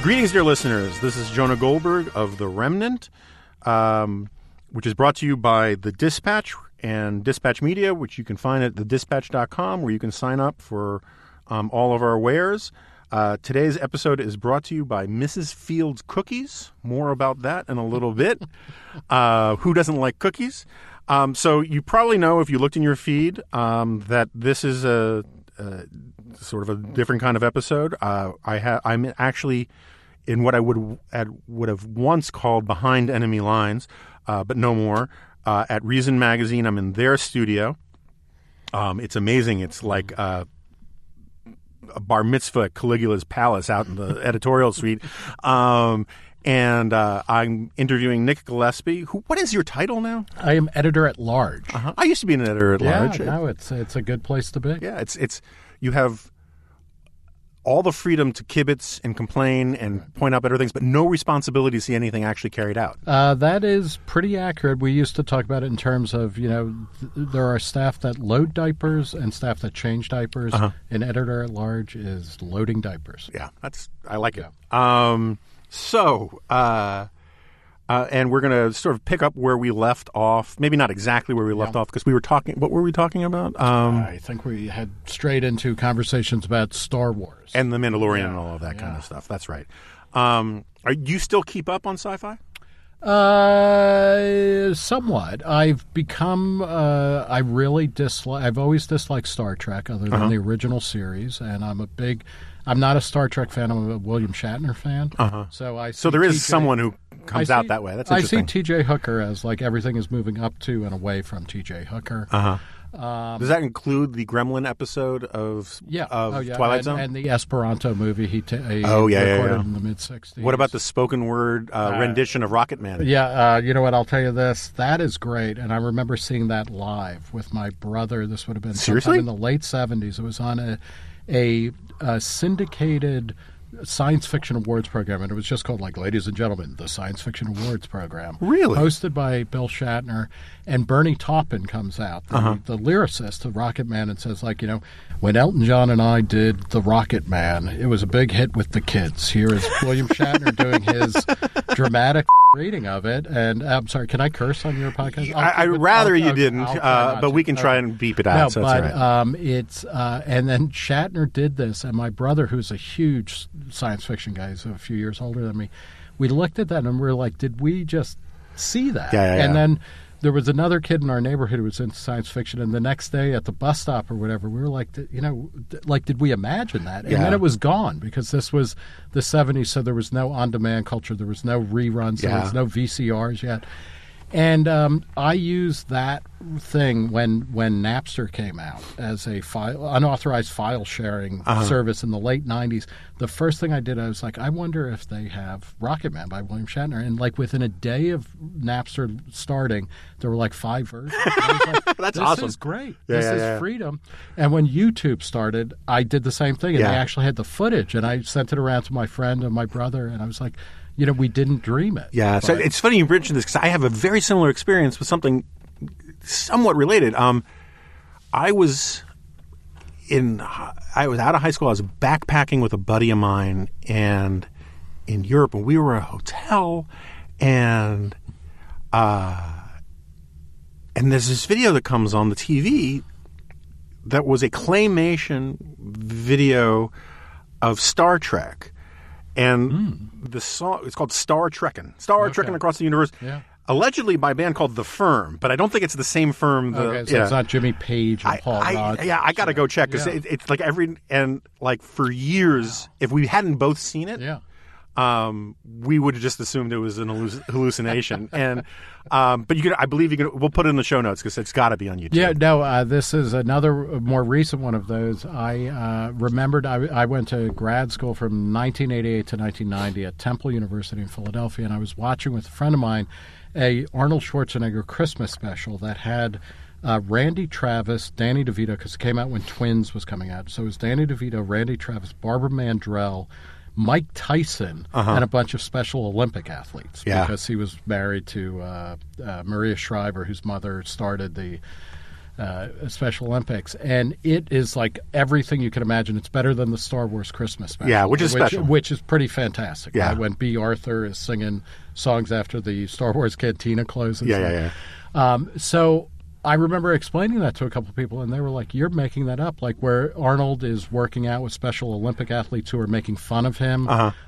Greetings, dear listeners. This is Jonah Goldberg of The Remnant, which is brought to you by The Dispatch and Dispatch Media, which you can find at thedispatch.com, where you can sign up for all of our wares. Today's episode is brought to you by Mrs. Fields Cookies. More about that in a little bit. Who doesn't like cookies? So you probably know, if you looked in your feed, that this is a sort of a different kind of episode. I'm actually in what I would have once called behind enemy lines, but no more. At Reason Magazine, I'm in their studio. It's amazing. It's like a bar mitzvah at Caligula's palace out in the editorial suite. And I'm interviewing Nick Gillespie. What is your title now? I am editor-at-large. Uh-huh. I used to be an editor-at-large. Yeah, now it's a good place to be. Yeah, it's you have all the freedom to kibitz and complain and point out better things, but no responsibility to see anything actually carried out. That is pretty accurate. We used to talk about it in terms of, there are staff that load diapers and staff that change diapers. Uh-huh. An editor-at-large is loading diapers. Yeah, I like it. So and we're going to sort of pick up where we left off. Maybe not exactly where we left off, because we were talking. What were we talking about? I think we had strayed into conversations about Star Wars and The Mandalorian and all of that kind of stuff. That's right. Are you still keep up on sci-fi? Somewhat. I've become. I've always disliked Star Trek, other than the original series, and I'm not a Star Trek fan. I'm a William Shatner fan. Uh-huh. So there is someone who comes out that way. That's interesting. I see T.J. Hooker as like everything is moving up to and away from T.J. Hooker. Uh-huh. Does that include the Gremlin episode of Twilight Zone? And the Esperanto movie he recorded in the mid-'60s. What about the spoken word rendition of Rocket Man? Yeah, you know what? I'll tell you this. That is great, and I remember seeing that live with my brother. This would have been sometime in the late 70s. It was on a syndicated science fiction awards program, and it was just called, like, Ladies and Gentlemen, the Science Fiction Awards Program. Really? Hosted by Bill Shatner, and Bernie Taupin comes out, the lyricist of Rocket Man, and says, like, when Elton John and I did The Rocket Man, it was a big hit with the kids. Here is William Shatner doing his dramatic reading of it, and I'm sorry, can I curse on your podcast? I'd rather you didn't, but we can try and beep it out. No, so but that's right. And then Shatner did this, and my brother, who's a huge science fiction guy, he's a few years older than me, we looked at that and we were like, did we just see that? Yeah. And then there was another kid in our neighborhood who was into science fiction, and the next day at the bus stop or whatever, we were like, did we imagine that? And then it was gone, because this was the 70s, so there was no on-demand culture. There was no reruns. There was no VCRs yet. And I used that thing when Napster came out as a unauthorized file sharing service in the late 90s. The first thing I did, I was like, I wonder if they have Rocket Man by William Shatner. And like within a day of Napster starting, there were like 5 versions. I was like, that's awesome. This is great. This is freedom. And when YouTube started, I did the same thing. And they actually had the footage. And I sent it around to my friend and my brother. And I was like, we didn't dream it. Yeah, so it's funny you mentioned this, because I have a very similar experience with something somewhat related. I was out of high school. I was backpacking with a buddy of mine and in Europe, and we were at a hotel, and there's this video that comes on the TV that was a claymation video of Star Trek. And the song, it's called Star Trekkin' Across the Universe. Yeah. allegedly by a band called The Firm, but I don't think it's the same firm. It's not Jimmy Page or Paul Rudd. Yeah, I got to go check because it's like for years, if we hadn't both seen it, we would have just assumed it was an hallucination. And but we'll put it in the show notes because it's got to be on YouTube. Yeah, no, this is another more recent one of those. I remembered I went to grad school from 1988 to 1990 at Temple University in Philadelphia, and I was watching with a friend of mine a Arnold Schwarzenegger Christmas special that had Randy Travis, Danny DeVito, because it came out when Twins was coming out. So it was Danny DeVito, Randy Travis, Barbara Mandrell, Mike Tyson, and a bunch of Special Olympic athletes because he was married to Maria Shriver, whose mother started the Special Olympics, and it is like everything you can imagine. It's better than the Star Wars Christmas special, special, which is pretty fantastic. Yeah, right? When B. Arthur is singing songs after the Star Wars cantina closes. So I remember explaining that to a couple of people, and they were like, "You're making that up." Like where Arnold is working out with Special Olympic athletes who are making fun of him,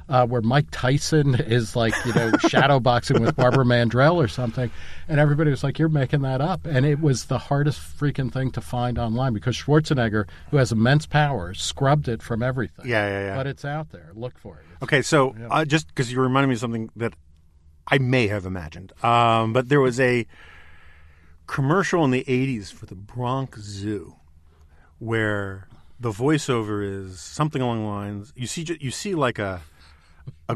where Mike Tyson is like, shadow boxing with Barbara Mandrell or something. And everybody was like, "You're making that up." And it was the hardest freaking thing to find online because Schwarzenegger, who has immense power, scrubbed it from everything. But it's out there. Look for it. Just because you reminded me of something that I may have imagined, but there was a commercial in the 80s for the Bronx Zoo where the voiceover is something along the lines, you see like a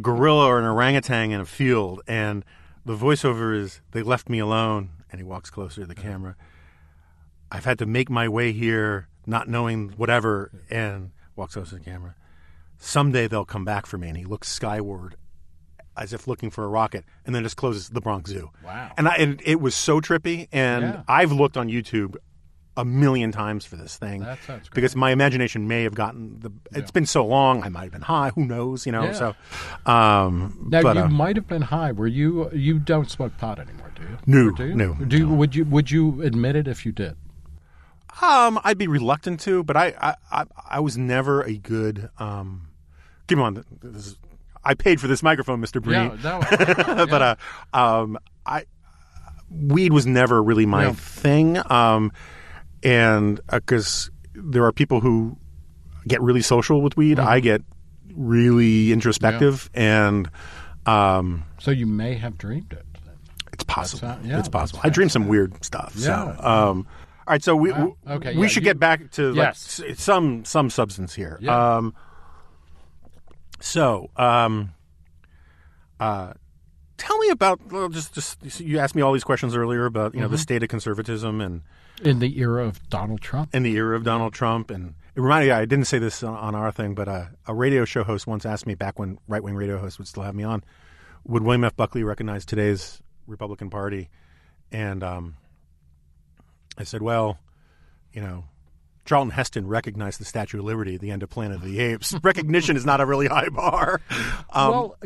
gorilla or an orangutan in a field, and the voiceover is, "They left me alone," and he walks closer to the camera. "I've had to make my way here, not knowing whatever," and walks closer to the camera. "Someday they'll come back for me," and he looks skyward as if looking for a rocket, and then just closes the Bronx Zoo. Wow. And it was so trippy, and I've looked on YouTube a million times for this thing. That sounds great. Because my imagination may have gotten it's been so long, I might have been high, who knows, so. You might have been high. Were you don't smoke pot anymore, do you? No. Would you admit it if you did? I'd be reluctant to, but I was never a good, give me on, this is, I paid for this microphone, Mr. Breen. Yeah. But weed was never really my thing, and because there are people who get really social with weed, I get really introspective, and so you may have dreamed it. It's possible. It's possible. I dream some weird stuff. Yeah. So, all right. So we should get back to some substance here. Yeah. So, tell me about just you asked me all these questions earlier about the state of conservatism and in the era of Donald Trump. And it reminded me, I didn't say this on our thing, but a radio show host once asked me back when right wing radio hosts would still have me on, would William F. Buckley recognize today's Republican Party? And I said, well, Charlton Heston recognized the Statue of Liberty at the end of Planet of the Apes. Recognition is not a really high bar.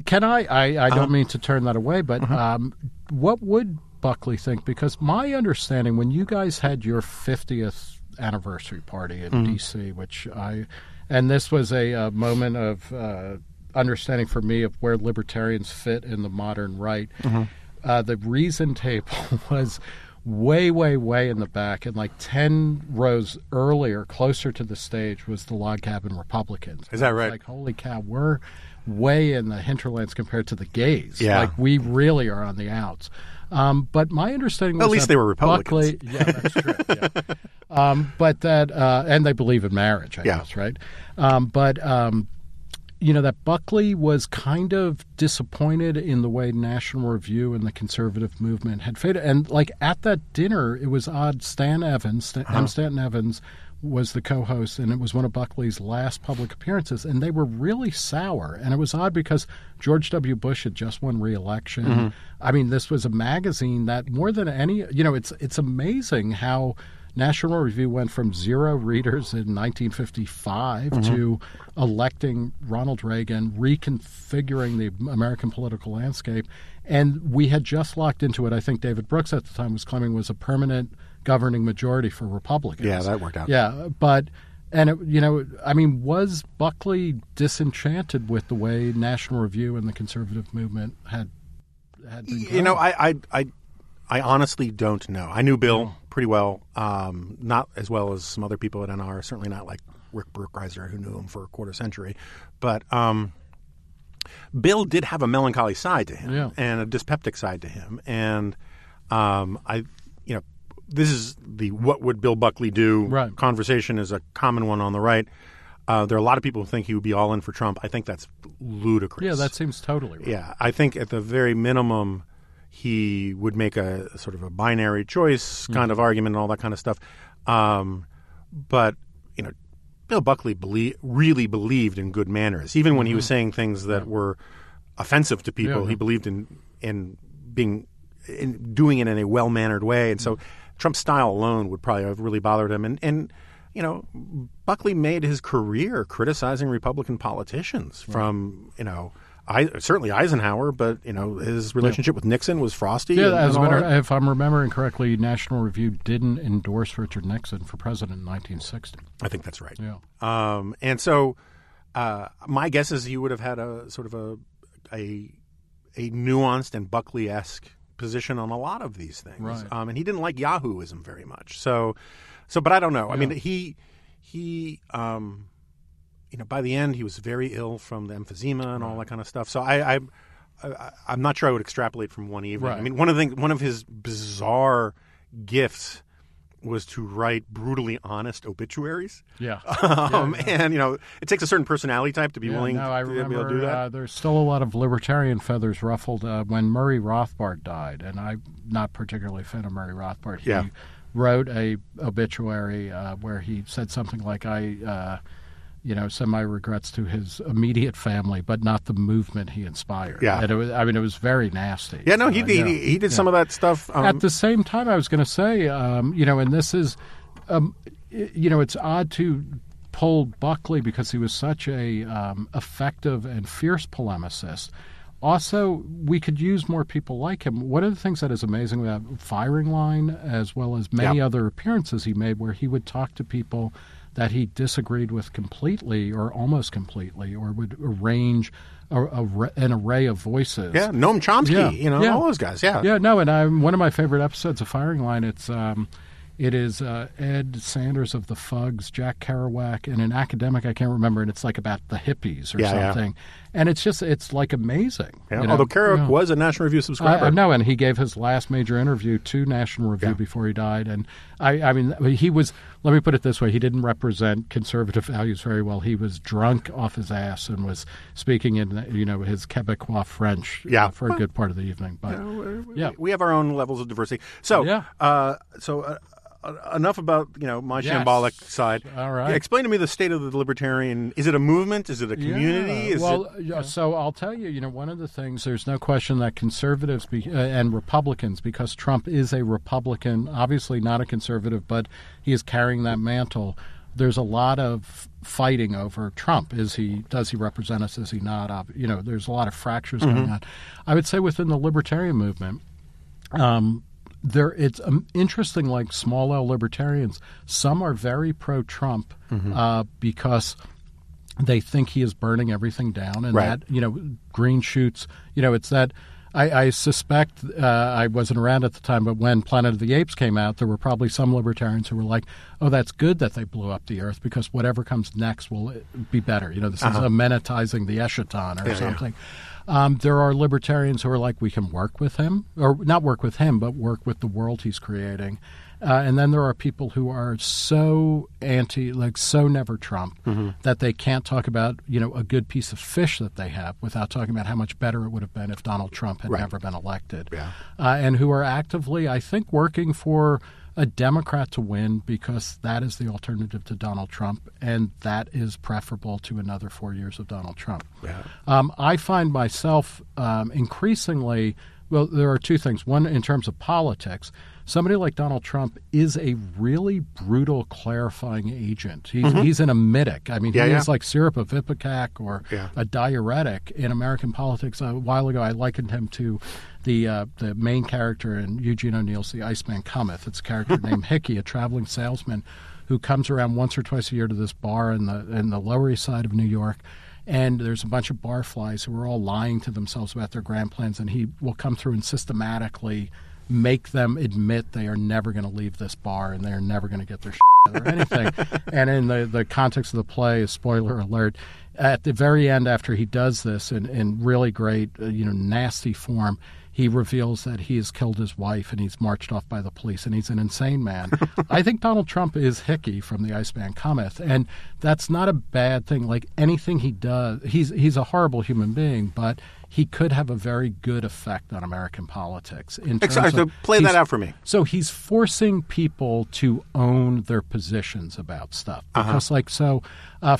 Can I don't mean to turn that away, but what would Buckley think? Because my understanding, when you guys had your 50th anniversary party in D.C., and this was a moment of understanding for me of where libertarians fit in the modern right, the reason table was way, way, way in the back, and like 10 rows earlier, closer to the stage, was the Log Cabin Republicans. Is that right? Like, holy cow, we're way in the hinterlands compared to the gays. Yeah. Like, we really are on the outs. But my understanding was at least they were Republicans. Buckley, that's true. But that, and they believe in marriage, I guess, right? That Buckley was kind of disappointed in the way National Review and the conservative movement had faded. And, at that dinner, it was odd. Stan Evans, Stanton Evans, was the co-host, and it was one of Buckley's last public appearances. And they were really sour. And it was odd because George W. Bush had just won re-election. I mean, this was a magazine that more than any... it's amazing how National Review went from zero readers in 1955 to electing Ronald Reagan, reconfiguring the American political landscape. And we had just locked into it. I think David Brooks at the time was claiming was a permanent governing majority for Republicans. Yeah, that worked out. Yeah, but... And, was Buckley disenchanted with the way National Review and the conservative movement had been going? I I honestly don't know. I knew Bill pretty well, not as well as some other people at NR, certainly not like Rick Burkreiser, who knew him for a quarter century. But Bill did have a melancholy side to him and a dyspeptic side to him. And this is the what would Bill Buckley do conversation is a common one on the right. There are a lot of people who think he would be all in for Trump. I think that's ludicrous. Yeah, that seems totally right. Yeah, I think at the very minimum he would make a sort of a binary choice kind of argument and all that kind of stuff. But, you know, Bill Buckley really believed in good manners. Even when he was saying things that were offensive to people, he believed in doing it in a well-mannered way. And so Trump's style alone would probably have really bothered him. And you know, Buckley made his career criticizing Republican politicians from, you know, certainly Eisenhower, but, you know, his relationship with Nixon was frosty. Yeah, if I'm remembering correctly, National Review didn't endorse Richard Nixon for president in 1960. I think that's right. Yeah. And so my guess is he would have had a sort of a nuanced and Buckley-esque position on a lot of these things. Right. And he didn't like Yahooism very much. So, but I don't know. Yeah. I mean, he you know, by the end he was very ill from the emphysema and all that kind of stuff. So I'm not sure I would extrapolate from one evening. Right. I mean, one of his bizarre gifts was to write brutally honest obituaries. Yeah. And, you know, it takes a certain personality type to be willing to be able to do that. There's still a lot of libertarian feathers ruffled when Murray Rothbard died, and I'm not particularly a fan of Murray Rothbard. He wrote a obituary where he said something like, I send my regrets to his immediate family, but not the movement he inspired. Yeah. And it was very nasty. Yeah, no, he did some of that stuff. At the same time, I was going to say, and this is, it's odd to pull Buckley because he was such a effective and fierce polemicist. Also, we could use more people like him. One of the things that is amazing about Firing Line, as well as many other appearances he made where he would talk to people that he disagreed with completely or almost completely, or would arrange an array of voices. Yeah, Noam Chomsky, all those guys, Yeah, no, and one of my favorite episodes of Firing Line, it is Ed Sanders of the Fugs, Jack Kerouac, and an academic I can't remember, and it's like about the hippies or something. And it's just, it's like amazing. Yeah. Although Kerouac was a National Review subscriber. No, and he gave his last major interview to National Review before he died. And I mean, he was, let me put it this way, he didn't represent conservative values very well. He was drunk off his ass and was speaking in, his Quebecois French for a good part of the evening. But we have our own levels of diversity. So, enough about, my shambolic side. All right. Yeah, explain to me the state of the libertarian. Is it a movement? Is it a community? So I'll tell you, one of the things, there's no question that conservatives and Republicans, because Trump is a Republican, obviously not a conservative, but he is carrying that mantle. There's a lot of fighting over Trump. Does he represent us? Is he not? There's a lot of fractures going on. I would say within the libertarian movement, it's interesting, like small L libertarians, some are very pro-Trump because they think he is burning everything down and that, green shoots, it's that I suspect I wasn't around at the time, but when Planet of the Apes came out, there were probably some libertarians who were like, oh, that's good that they blew up the earth because whatever comes next will be better. This is amenitizing the eschaton or something. Yeah. There are libertarians who are like, we can work with him, or not work with him, but work with the world he's creating. And then there are people who are so so never Trump that they can't talk about, a good piece of fish that they have without talking about how much better it would have been if Donald Trump had never been elected. Yeah. And who are actively, I think, working for a Democrat to win because that is the alternative to Donald Trump, and that is preferable to another 4 years of Donald Trump. Yeah. I find myself increasingly, well, there are two things. One, in terms of politics, somebody like Donald Trump is a really brutal clarifying agent. He's an emetic. I mean, he is like syrup of ipecac or a diuretic in American politics. A while ago, I likened him to the main character in Eugene O'Neill's The Iceman Cometh. It's a character named Hickey, a traveling salesman who comes around once or twice a year to this bar in the Lower East Side of New York, and there's a bunch of barflies who are all lying to themselves about their grand plans, and he will come through and systematically make them admit they are never going to leave this bar and they're never going to get their shit together or anything. And in the context of the play, spoiler alert, at the very end after he does this in really great, nasty form, he reveals that he has killed his wife and he's marched off by the police and he's an insane man. I think Donald Trump is Hickey from The Iceman Cometh, and that's not a bad thing. Like anything he does, he's a horrible human being, but he could have a very good effect on American politics. So play that out for me. So he's forcing people to own their positions about stuff. Because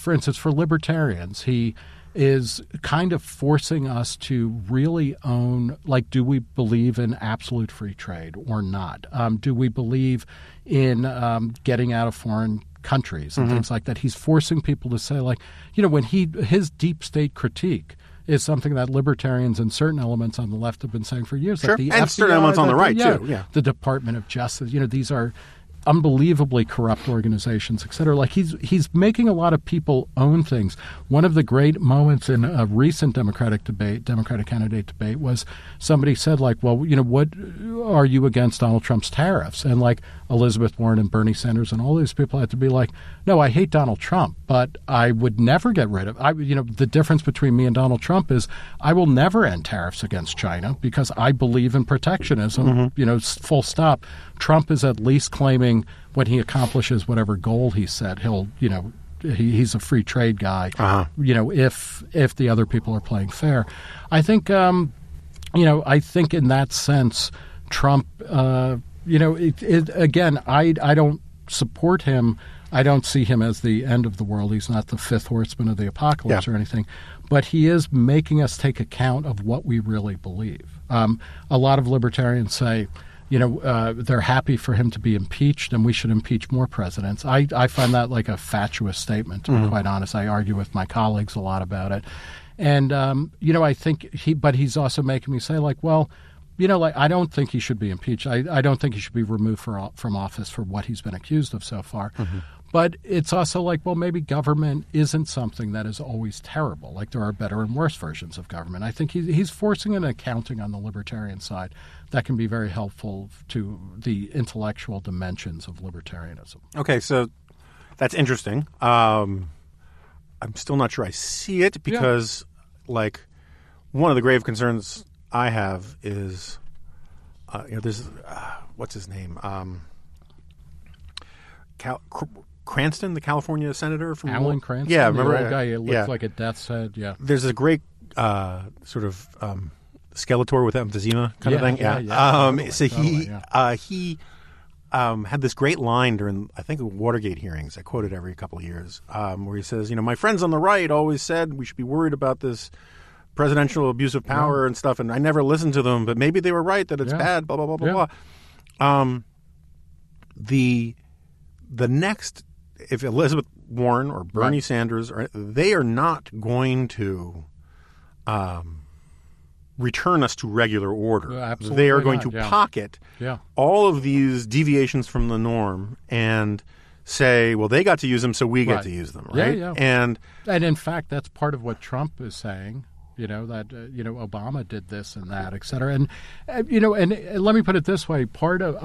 for instance, for libertarians, he is kind of forcing us to really own, like, do we believe in absolute free trade or not? Do we believe in getting out of foreign countries and things like that? He's forcing people to say, like, when his deep state critique is something that libertarians and certain elements on the left have been saying for years. Sure. Like the FBI, certain elements on the right, too. Yeah. The Department of Justice, these are unbelievably corrupt organizations, et cetera. Like he's making a lot of people own things. One of the great moments in a recent Democratic candidate debate was somebody said, like, well, what are you against Donald Trump's tariffs? And like Elizabeth Warren and Bernie Sanders and all these people had to be like, no, I hate Donald Trump, but I would never get rid of, the difference between me and Donald Trump is I will never end tariffs against China because I believe in protectionism, full stop. Trump is at least claiming when he accomplishes whatever goal he set, he's a free trade guy, if the other people are playing fair. I think, I think in that sense, Trump, again, I don't support him. I don't see him as the end of the world. He's not the fifth horseman of the apocalypse or anything. But he is making us take account of what we really believe. A lot of libertarians say, they're happy for him to be impeached and we should impeach more presidents. I find that like a fatuous statement, to be quite honest. I argue with my colleagues a lot about it. And, I think he's also making me say, like, well, I don't think he should be impeached. I don't think he should be removed from office for what he's been accused of so far. But it's also like, well, maybe government isn't something that is always terrible. Like there are better and worse versions of government. I think he's forcing an accounting on the libertarian side that can be very helpful to the intellectual dimensions of libertarianism. Okay, so that's interesting. I'm still not sure I see it because, one of the grave concerns I have is, there's what's his name? Cranston, the California senator from Alan Cranston, remember the old guy who looks like a death's head. Yeah, there's a great sort of Skeletor with emphysema kind of thing. Totally, so he had this great line during I think the Watergate hearings. I quote it every couple of years, where he says, my friends on the right always said we should be worried about this presidential abuse of power and stuff, and I never listened to them, but maybe they were right that it's bad. Blah blah blah blah blah. The next, if Elizabeth Warren or Bernie Sanders, they are not going to return us to regular order. Absolutely they are going to pocket all of these deviations from the norm and say, well, they got to use them, so we get to use them, right? Yeah, yeah. And in fact, that's part of what Trump is saying. That, Obama did this and that, et cetera. And, and let me put it this way. Part of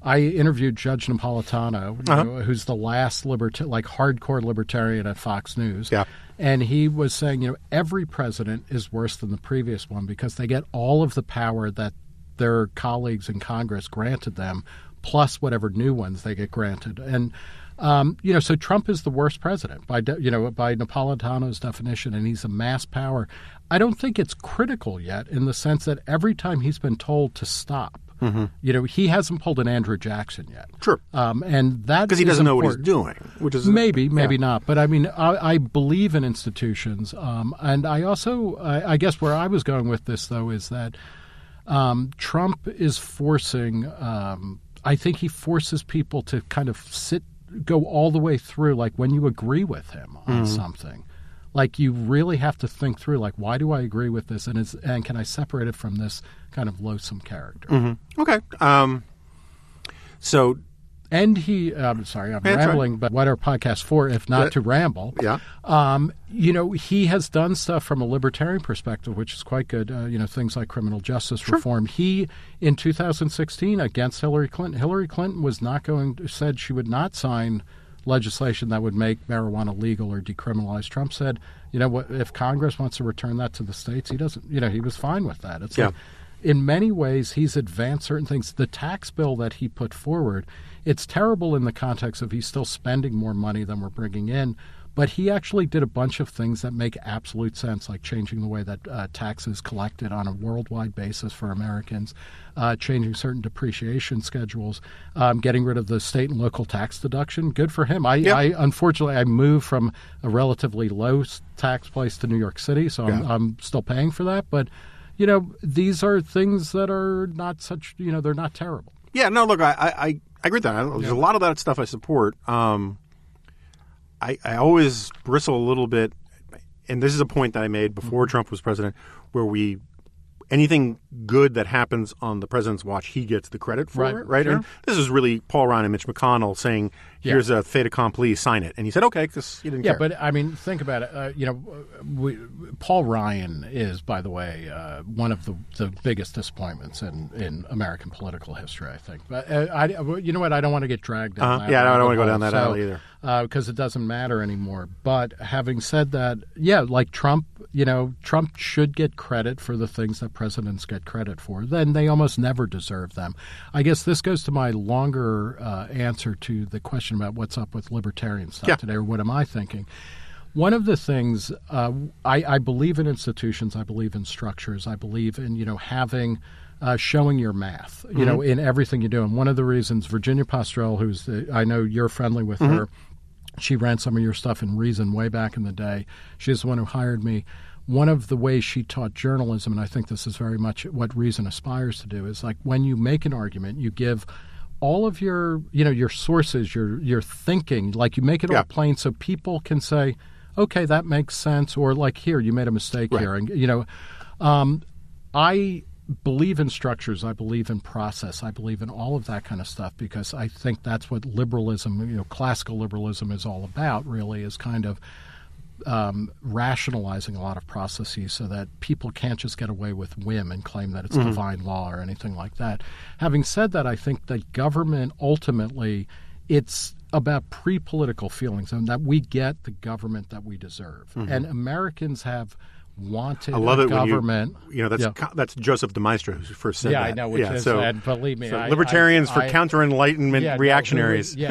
I interviewed Judge Napolitano, who's the last hardcore libertarian at Fox News. Yeah. And he was saying, every president is worse than the previous one because they get all of the power that their colleagues in Congress granted them, plus whatever new ones they get granted. And, so Trump is the worst president by Napolitano's definition, and he's a mass power. I don't think it's critical yet in the sense that every time he's been told to stop, he hasn't pulled an Andrew Jackson yet. Sure. And that because he doesn't know what he's doing, which is maybe not. But I mean, I believe in institutions, and I also, I guess, where I was going with this though is that Trump is forcing. I think he forces people to kind of go all the way through. Like when you agree with him on something, like you really have to think through, like, why do I agree with this, and can I separate it from this kind of loathsome character? Okay. So And he, I'm sorry, I'm rambling, but what are podcasts for if not to ramble? Yeah. You know, he has done stuff from a libertarian perspective, which is quite good, you know, things like criminal justice reform. He, in 2016, against Hillary Clinton was not going, said she would not sign legislation that would make marijuana legal or decriminalize. Trump said, you know, what if Congress wants to return that to the states, he doesn't, you know, he was fine with that. It's like, in many ways, he's advanced certain things. The tax bill that he put forward, it's terrible in the context of he's still spending more money than we're bringing in, but he actually did a bunch of things that make absolute sense, like changing the way that tax is collected on a worldwide basis for Americans, changing certain depreciation schedules, getting rid of the state and local tax deduction. Good for him. I unfortunately, I moved from a relatively low tax place to New York City, so I'm still paying for that, but... You know, these are things that are not such, you know, they're not terrible. Yeah, no, look, I agree with that. There's a lot of that stuff I support. I always bristle a little bit, and this is a point that I made before Trump was president, where we, anything good that happens on the president's watch, he gets the credit for it, right? Sure. And this is really Paul Ryan and Mitch McConnell saying, here's a fait accompli, sign it. And he said, okay, because he didn't care. Yeah, but I mean, think about it. You know, Paul Ryan is, by the way, one of the biggest disappointments in American political history, I think. But you know what? I don't want to get dragged down that alley. I don't want to go down that alley either. Because it doesn't matter anymore. But having said that, yeah, like Trump, you know, Trump should get credit for the things that presidents get credit for. Then they almost never deserve them. I guess this goes to my longer answer to the question about what's up with libertarian stuff today, or what am I thinking? One of the things, I believe in institutions, I believe in structures, I believe in, you know, having, showing your math, you know, in everything you do. And one of the reasons Virginia Postrel, who's, I know you're friendly with her, she ran some of your stuff in Reason way back in the day. She's the one who hired me. One of the ways she taught journalism, and I think this is very much what Reason aspires to do, is like when you make an argument, you give all of your, you know, your sources, your thinking, like you make it all plain so people can say, okay, that makes sense, or like here, you made a mistake here. And, you know, I believe in structures. I believe in process. I believe in all of that kind of stuff because I think that's what liberalism, you know, classical liberalism is all about, really, is kind of rationalizing a lot of processes so that people can't just get away with whim and claim that it's divine law or anything like that. Having said that, I think that government ultimately, it's about pre-political feelings and that we get the government that we deserve. And Americans have wanted government. You know, that's Joseph DeMaistre who first said that. I know, which is, so, and believe me. So libertarians for counter-enlightenment reactionaries. He's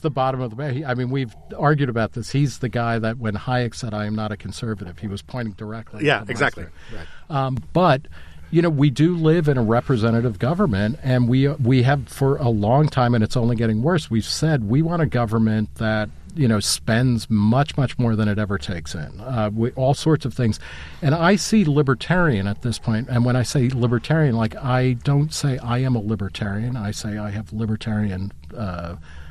the bottom of the... I mean, we've argued about this. He's the guy that when Hayek said, I am not a conservative, he was pointing directly at DeMaistre. Exactly. Right. But... You know, we do live in a representative government, and we have for a long time, and it's only getting worse, we've said we want a government that, you know, spends much, much more than it ever takes in, all sorts of things. And I see libertarian at this point, and when I say libertarian, like I don't say I am a libertarian. I say I have libertarian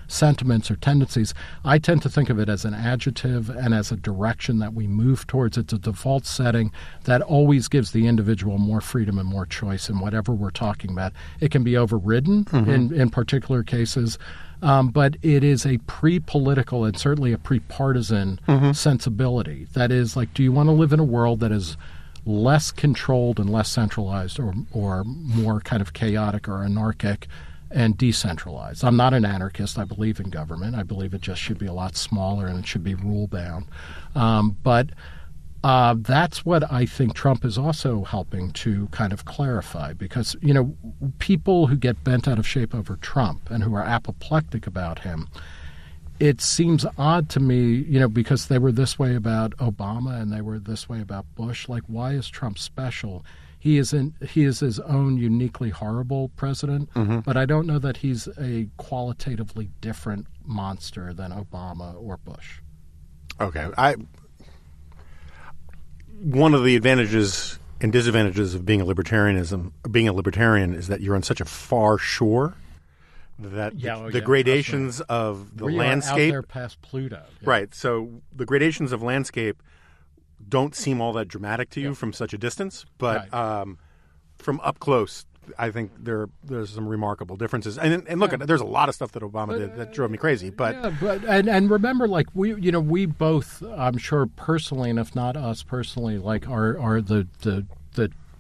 sentiments or tendencies. I tend to think of it as an adjective and as a direction that we move towards. It's a default setting that always gives the individual more freedom and more choice in whatever we're talking about. It can be overridden in particular cases, but it is a pre-political and certainly a pre-partisan sensibility. That is like, do you want to live in a world that is less controlled and less centralized or more kind of chaotic or anarchic and decentralized? I'm not an anarchist. I believe in government. I believe it just should be a lot smaller and it should be rule-bound. But that's what I think Trump is also helping to kind of clarify because, you know, people who get bent out of shape over Trump and who are apoplectic about him, it seems odd to me, you know, because they were this way about Obama and they were this way about Bush. Like, why is Trump special? He is his own uniquely horrible president, but I don't know that he's a qualitatively different monster than Obama or Bush. Okay. One of the advantages and disadvantages of being a libertarian is that you're on such a far shore that the gradations of the landscape out there past Pluto. Yeah. Right. So the gradations of landscape don't seem all that dramatic to you from such a distance, but from up close, I think there's some remarkable differences. And look, there's a lot of stuff that Obama did that drove me crazy. But, and remember, like we both, I'm sure personally, and if not us personally, like are the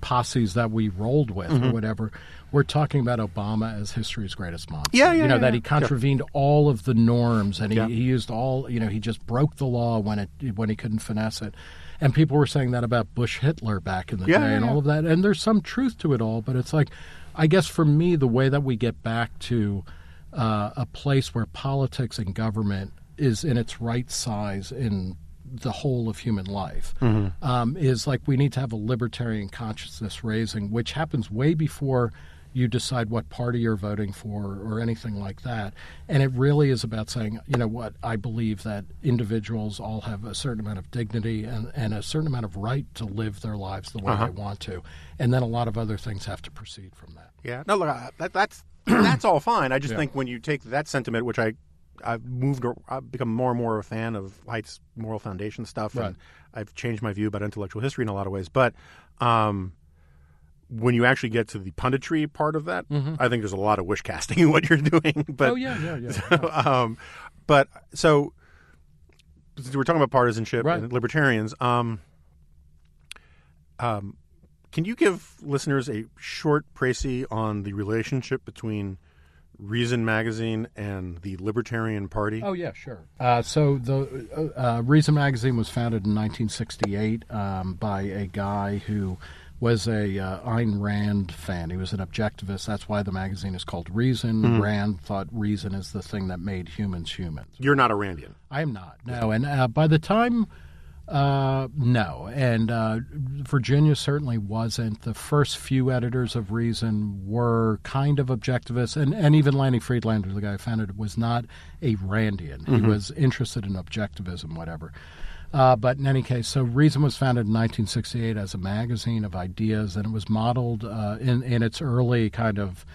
posses that we rolled with or whatever. We're talking about Obama as history's greatest monster. That he contravened all of the norms, and he used all, he just broke the law when he couldn't finesse it. And people were saying that about Bush Hitler back in the day and all of that. And there's some truth to it all, but it's like, I guess for me, the way that we get back to a place where politics and government is in its right size in the whole of human life is like we need to have a libertarian consciousness raising, which happens way before you decide what party you're voting for or anything like that. And it really is about saying, you know what, I believe that individuals all have a certain amount of dignity and a certain amount of right to live their lives the way they want to. And then a lot of other things have to proceed from that. Yeah. No, look, that's that's all fine. I just think when you take that sentiment, which I've become more and more a fan of Haidt's moral foundation stuff, and I've changed my view about intellectual history in a lot of ways. But when you actually get to the punditry part of that, I think there's a lot of wish casting in what you're doing. But, So we're talking about partisanship and libertarians. Can you give listeners a short précis on the relationship between Reason Magazine and the Libertarian Party? Oh, yeah, sure. So the Reason Magazine was founded in 1968 by a guy who was a Ayn Rand fan. He was an objectivist. That's why the magazine is called Reason. Rand thought reason is the thing that made humans humans. You're not a Randian. I am not, no. And by the time... no. And Virginia certainly wasn't. The first few editors of Reason were kind of objectivists. And even Lanny Friedlander, the guy who founded it, was not a Randian. He was interested in objectivism, whatever. But in any case, so Reason was founded in 1968 as a magazine of ideas, and it was modeled in its early kind of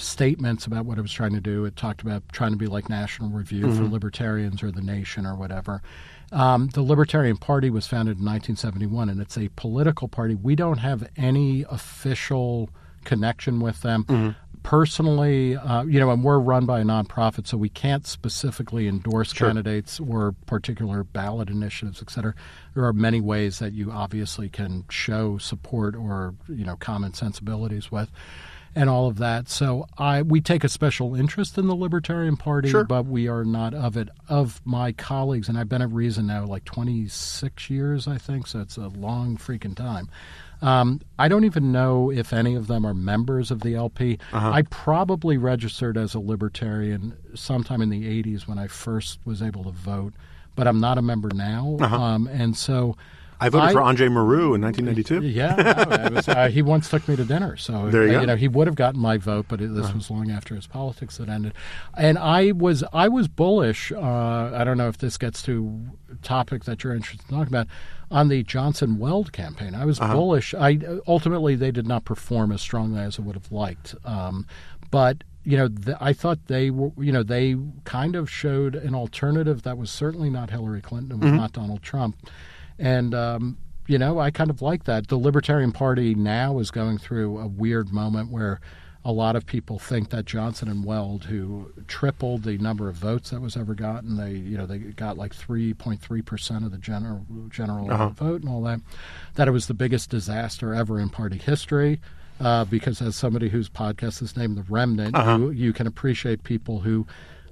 statements about what it was trying to do. It talked about trying to be like National Review for libertarians or The Nation or whatever. The Libertarian Party was founded in 1971, and it's a political party. We don't have any official connection with them. Personally, and we're run by a nonprofit, so we can't specifically endorse candidates or particular ballot initiatives, et cetera. There are many ways that you obviously can show support or, common sensibilities with and all of that. So we take a special interest in the Libertarian Party, but we are not of it. Of my colleagues, and I've been at Reason now like 26 years, I think, so it's a long freaking time. I don't even know if any of them are members of the LP. I probably registered as a libertarian sometime in the 80s when I first was able to vote, but I'm not a member now. And so... I voted for Andre Moreau in 1992. Yeah, no, he once took me to dinner, so there you go. He would have gotten my vote, but this was long after his politics had ended. And I was bullish. I don't know if this gets to topic that you're interested in talking about on the Johnson Weld campaign. I was bullish. Ultimately they did not perform as strongly as I would have liked, but. I thought they were, they kind of showed an alternative that was certainly not Hillary Clinton and was not Donald Trump. And, I kind of like that. The Libertarian Party now is going through a weird moment where a lot of people think that Johnson and Weld, who tripled the number of votes that was ever gotten, they got like 3.3% of the general vote and all that, that it was the biggest disaster ever in party history. Because as somebody whose podcast is named The Remnant, you can appreciate people who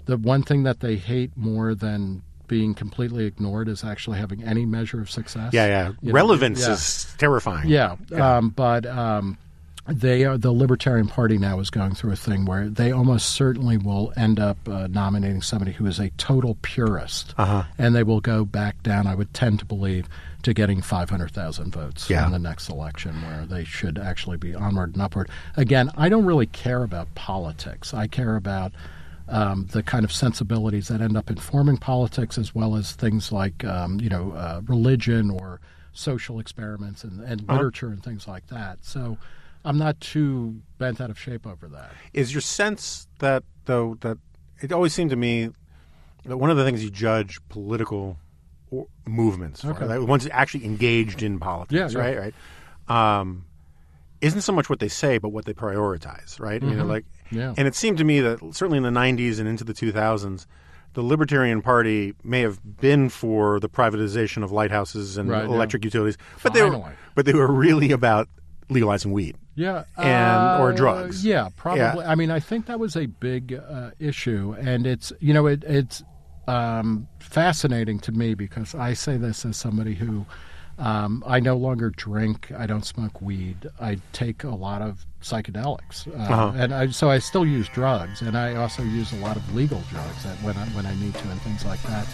the one thing that they hate more than being completely ignored is actually having any measure of success. Relevance is terrifying. The Libertarian Party now is going through a thing where they almost certainly will end up nominating somebody who is a total purist, and they will go back down, I would tend to believe, to getting 500,000 votes in the next election, where they should actually be onward and upward. Again, I don't really care about politics. I care about the kind of sensibilities that end up informing politics, as well as things like religion or social experiments and literature and things like that. So I'm not too bent out of shape over that. Is your sense that, though, that it always seemed to me that one of the things you judge political movements for, like ones actually engaged in politics, right? isn't so much what they say, but what they prioritize, right? Mm-hmm. I mean, like, yeah. And it seemed to me that certainly in the 90s and into the 2000s, the Libertarian Party may have been for the privatization of lighthouses and electric utilities, but they were really about legalizing weed, or drugs, probably. Yeah. I mean, I think that was a big issue, and it's fascinating to me because I say this as somebody who. I no longer drink. I don't smoke weed. I take a lot of psychedelics, so I still use drugs, and I also use a lot of legal drugs when I need to and things like that.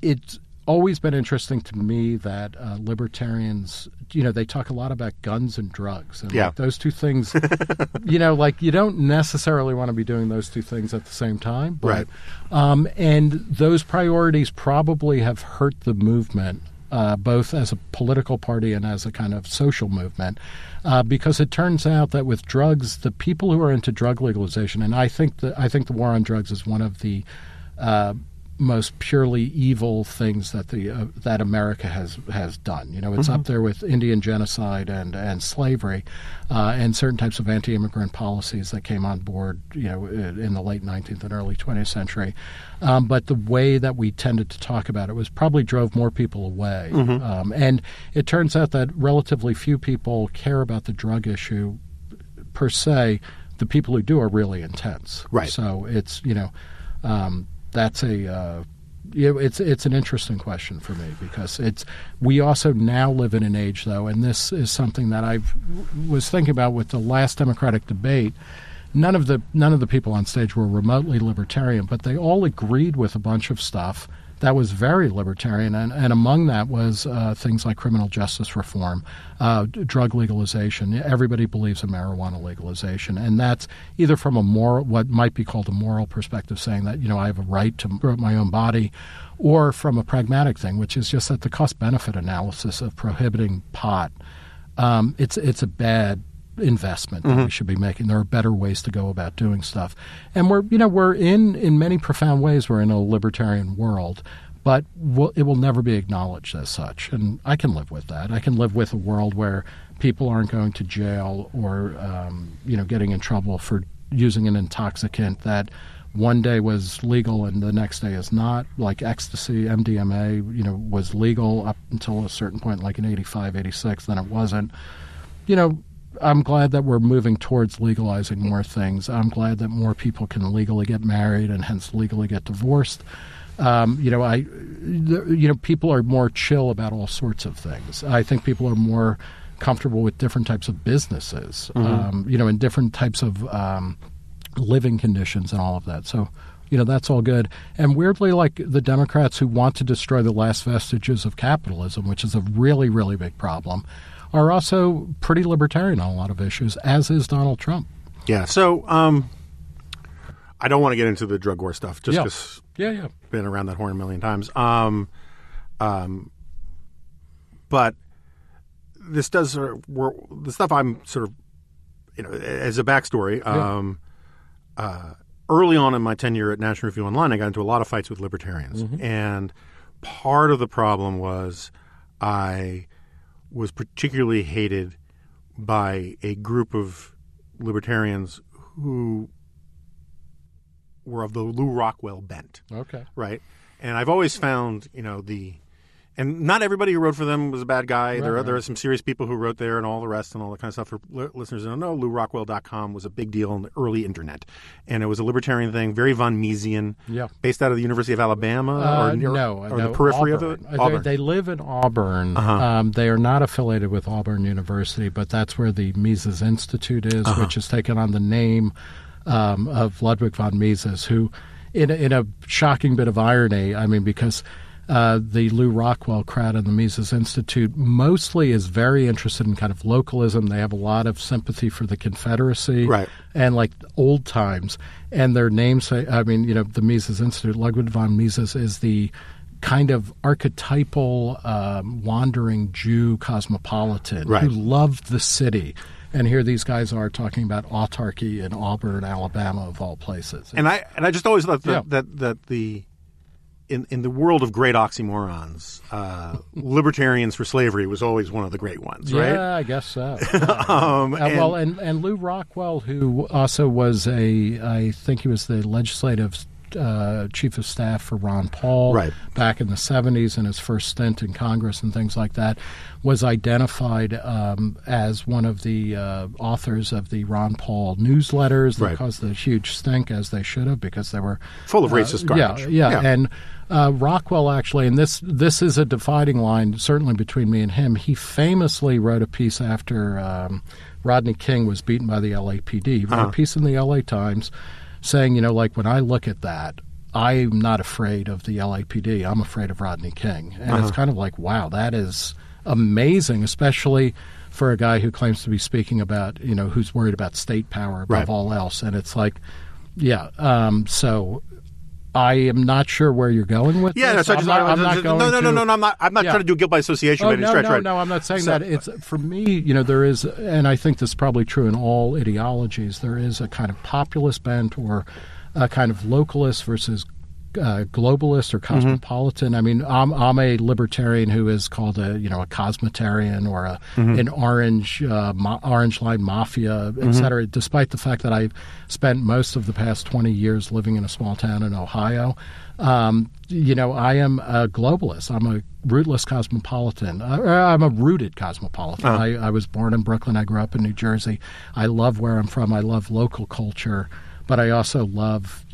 It's always been interesting to me that libertarians, they talk a lot about guns and drugs, and those two things. You don't necessarily want to be doing those two things at the same time, but, right? And those priorities probably have hurt the movement. Both as a political party and as a kind of social movement, because it turns out that with drugs, the people who are into drug legalization, and I think the war on drugs is one of the most purely evil things that that America has done. It's mm-hmm. up there with Indian genocide and slavery, and certain types of anti-immigrant policies that came on board, in the late 19th and early 20th century. But the way that we tended to talk about it was probably drove more people away. Mm-hmm. And it turns out that relatively few people care about the drug issue per se. The people who do are really intense. Right. So it's that's it's an interesting question for me because we also now live in an age, though, and this is something that I was thinking about with the last Democratic debate. None of the people on stage were remotely libertarian, but they all agreed with a bunch of stuff that was very libertarian, and among that was things like criminal justice reform, drug legalization. Everybody believes in marijuana legalization, and that's either from what might be called a moral perspective, saying that I have a right to grow my own body, or from a pragmatic thing, which is just that the cost-benefit analysis of prohibiting pot, it's a bad investment that mm-hmm. we should be making. There are better ways to go about doing stuff, and we're in many profound ways we're in a libertarian world, but it will never be acknowledged as such. And I can live with that. I can live with a world where people aren't going to jail or getting in trouble for using an intoxicant that one day was legal and the next day is not, like ecstasy. MDMA, was legal up until a certain point, like in 85, 86, then it wasn't. I'm glad that we're moving towards legalizing more things. I'm glad that more people can legally get married and hence legally get divorced. People are more chill about all sorts of things. I think people are more comfortable with different types of businesses, mm-hmm. And different types of living conditions and all of that. So, that's all good. And weirdly, like the Democrats who want to destroy the last vestiges of capitalism, which is a really, really big problem, are also pretty libertarian on a lot of issues, as is Donald Trump. Yeah. So I don't want to get into the drug war stuff just because I've been around that horn a million times. But this does the stuff I'm sort of, as a backstory, early on in my tenure at National Review Online, I got into a lot of fights with libertarians. Mm-hmm. And part of the problem was I was particularly hated by a group of libertarians who were of the Lou Rockwell bent. Okay. Right? And I've always found, and not everybody who wrote for them was a bad guy. Right, there are some serious people who wrote there and all the rest and all that kind of stuff. For listeners who don't know, LouRockwell.com was a big deal in the early internet. And it was a libertarian thing, very von Misesian, based out of the University of Alabama the periphery Auburn. Of it. Auburn. They live in Auburn. Uh-huh. They are not affiliated with Auburn University, but that's where the Mises Institute is, uh-huh. which has taken on the name of Ludwig von Mises, who, in a shocking bit of irony, I mean, because the Lou Rockwell crowd in the Mises Institute mostly is very interested in kind of localism. They have a lot of sympathy for the Confederacy and like old times. And their namesake, the Mises Institute, Ludwig von Mises is the kind of archetypal wandering Jew cosmopolitan who loved the city. And here these guys are talking about autarky in Auburn, Alabama, of all places. And I just always thought that the in the world of great oxymorons, libertarians for slavery was always one of the great ones, right? Yeah, I guess so. And Lou Rockwell, who also was I think he was the legislative chief of staff for Ron Paul back in the 70s in his first stint in Congress and things like that, was identified as one of the authors of the Ron Paul newsletters that caused the huge stink, as they should have, because they were full of racist garbage. And Rockwell actually, and this is a dividing line certainly between me and him, he famously wrote a piece after Rodney King was beaten by the LAPD. He wrote a piece in the LA Times saying, when I look at that, I'm not afraid of the LAPD. I'm afraid of Rodney King. And it's kind of like, wow, that is amazing, especially for a guy who claims to be speaking about, who's worried about state power above all else. And it's like, so I am not sure where you're going with this. I'm not trying to do guilt by association. I'm not saying that. It's for me, there is, and I think this is probably true in all ideologies, there is a kind of populist bent or a kind of localist versus globalist or cosmopolitan. I mean, I'm a libertarian who is called a cosmetarian or an orange line mafia, et cetera, despite the fact that I've spent most of the past 20 years living in a small town in Ohio. I am a globalist. I'm a rootless cosmopolitan. I'm a rooted cosmopolitan. I was born in Brooklyn. I grew up in New Jersey. I love where I'm from. I love local culture, but I also love,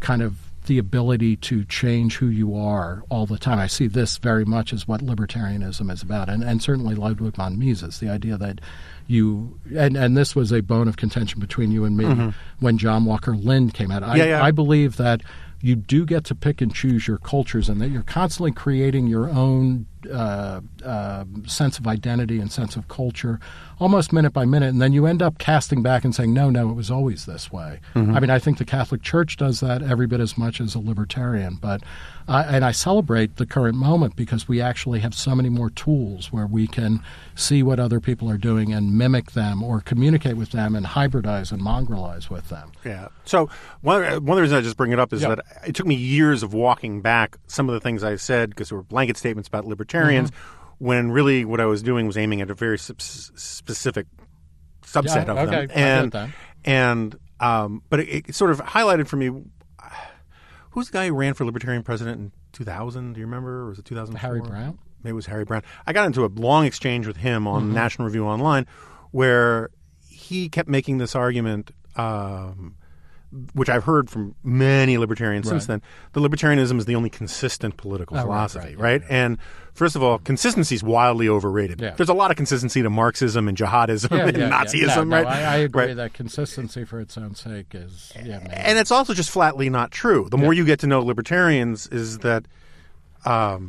kind of the ability to change who you are all the time. I see this very much as what libertarianism is about, and certainly Ludwig von Mises, the idea that you and this was a bone of contention between you and me when John Walker Lind came out. I believe that you do get to pick and choose your cultures, and that you're constantly creating your own sense of identity and sense of culture almost minute by minute. And then you end up casting back and saying, no, it was always this way. I mean, I think the Catholic Church does that every bit as much as a libertarian. But and I celebrate the current moment because we actually have so many more tools where we can see what other people are doing and mimic them or communicate with them and hybridize and mongrelize with them. Yeah. So one of the reasons I just bring it up is that it took me years of walking back some of the things I said because there were blanket statements about libertarians, when really what I was doing was aiming at a very specific subset of them. But it sort of highlighted for me, who's the guy who ran for libertarian president in 2000? Do you remember? Or was it 2004? Harry Brown? Maybe it was Harry Brown. I got into a long exchange with him on National Review Online where he kept making this argument, which I've heard from many libertarians since then, that libertarianism is the only consistent political philosophy, right? And first of all, consistency is wildly overrated. There's a lot of consistency to Marxism and jihadism and Nazism, right? No, I agree that consistency for its own sake is... And it's also just flatly not true. The more you get to know libertarians is that a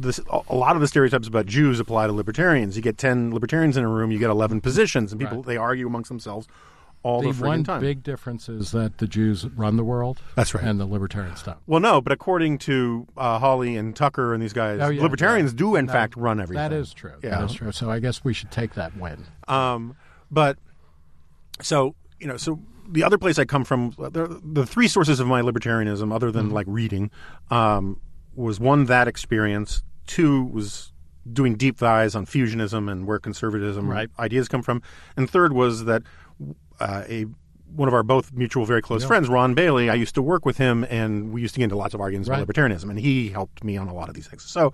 lot of the stereotypes about Jews apply to libertarians. You get 10 libertarians in a room, you get 11 positions, and people, they argue amongst themselves all the one time. Big difference is that the Jews run the world. That's right. And the libertarians don't. Well, no, but according to Hawley and Tucker and these guys, libertarians do, in fact, run everything. That is true. Yeah. That is true. So I guess we should take that win. So the other place I come from, the three sources of my libertarianism, other than reading, was one, that experience. Two was doing deep dives on fusionism and where conservatism ideas come from. And third was that one of our both mutual very close friends, Ron Bailey, I used to work with him, and we used to get into lots of arguments about libertarianism, and he helped me on a lot of these things. So,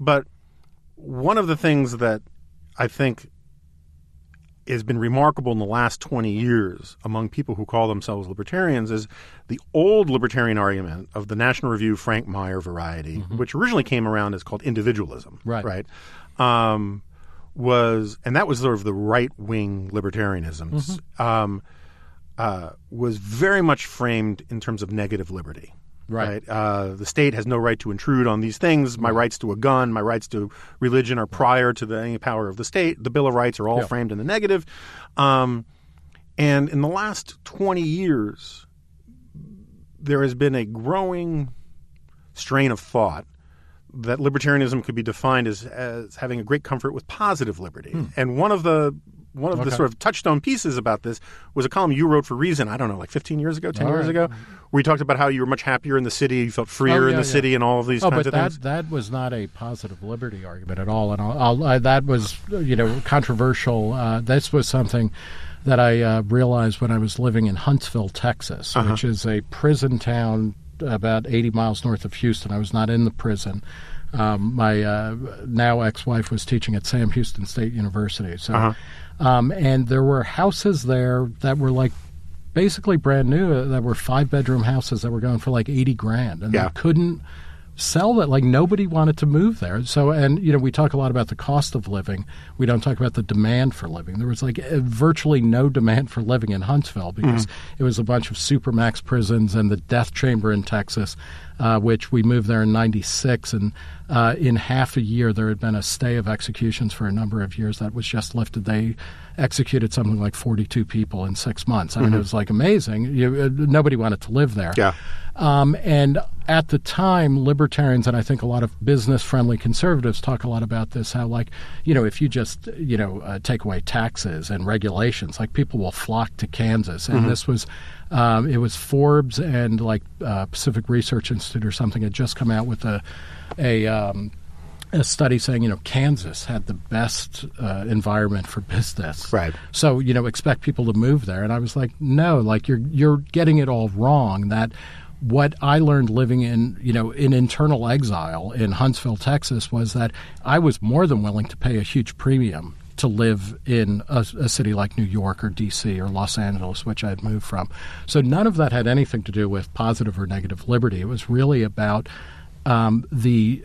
but one of the things that I think has been remarkable in the last 20 years among people who call themselves libertarians is the old libertarian argument of the National Review Frank Meyer variety, which originally came around as called individualism, right? And that was sort of the right-wing libertarianism, was very much framed in terms of negative liberty. Right. The state has no right to intrude on these things. My rights to a gun, my rights to religion are prior to any power of the state. The Bill of Rights are all framed in the negative. And in the last 20 years, there has been a growing strain of thought that libertarianism could be defined as having a great comfort with positive liberty. And one of the one of the sort of touchstone pieces about this was a column you wrote for Reason, I don't know, like 15 years ago, 10 years ago, where you talked about how you were much happier in the city, you felt freer in the city and all of these kinds of things. That was not a positive liberty argument at all. And that was, controversial. This was something that I realized when I was living in Huntsville, Texas, which is a prison town about 80 miles north of Houston. I was not in the prison. My now ex-wife was teaching at Sam Houston State University. So, and there were houses there that were like basically brand new, that were 5-bedroom houses that were going for like $80,000, and they couldn't sell that. Like, nobody wanted to move there. So, and we talk a lot about the cost of living. We don't talk about the demand for living. There was like virtually no demand for living in Huntsville because it was a bunch of supermax prisons and the death chamber in Texas, which we moved there in 96. And in half a year, there had been a stay of executions for a number of years that was just lifted. They executed something like 42 people in 6 months. I mean, it was like amazing. Nobody wanted to live there. Yeah. And at the time, libertarians, and I think a lot of business-friendly conservatives, talk a lot about this, how, like, if you just, take away taxes and regulations, like, people will flock to Kansas. And this was, it was Forbes and, like, Pacific Research Institute or something had just come out with a study saying, Kansas had the best environment for business. Right. So, expect people to move there. And I was like, no, like, you're getting it all wrong. That what I learned living in, in internal exile in Huntsville, Texas, was that I was more than willing to pay a huge premium to live in a city like New York or D.C. or Los Angeles, which I had moved from. So none of that had anything to do with positive or negative liberty. It was really about the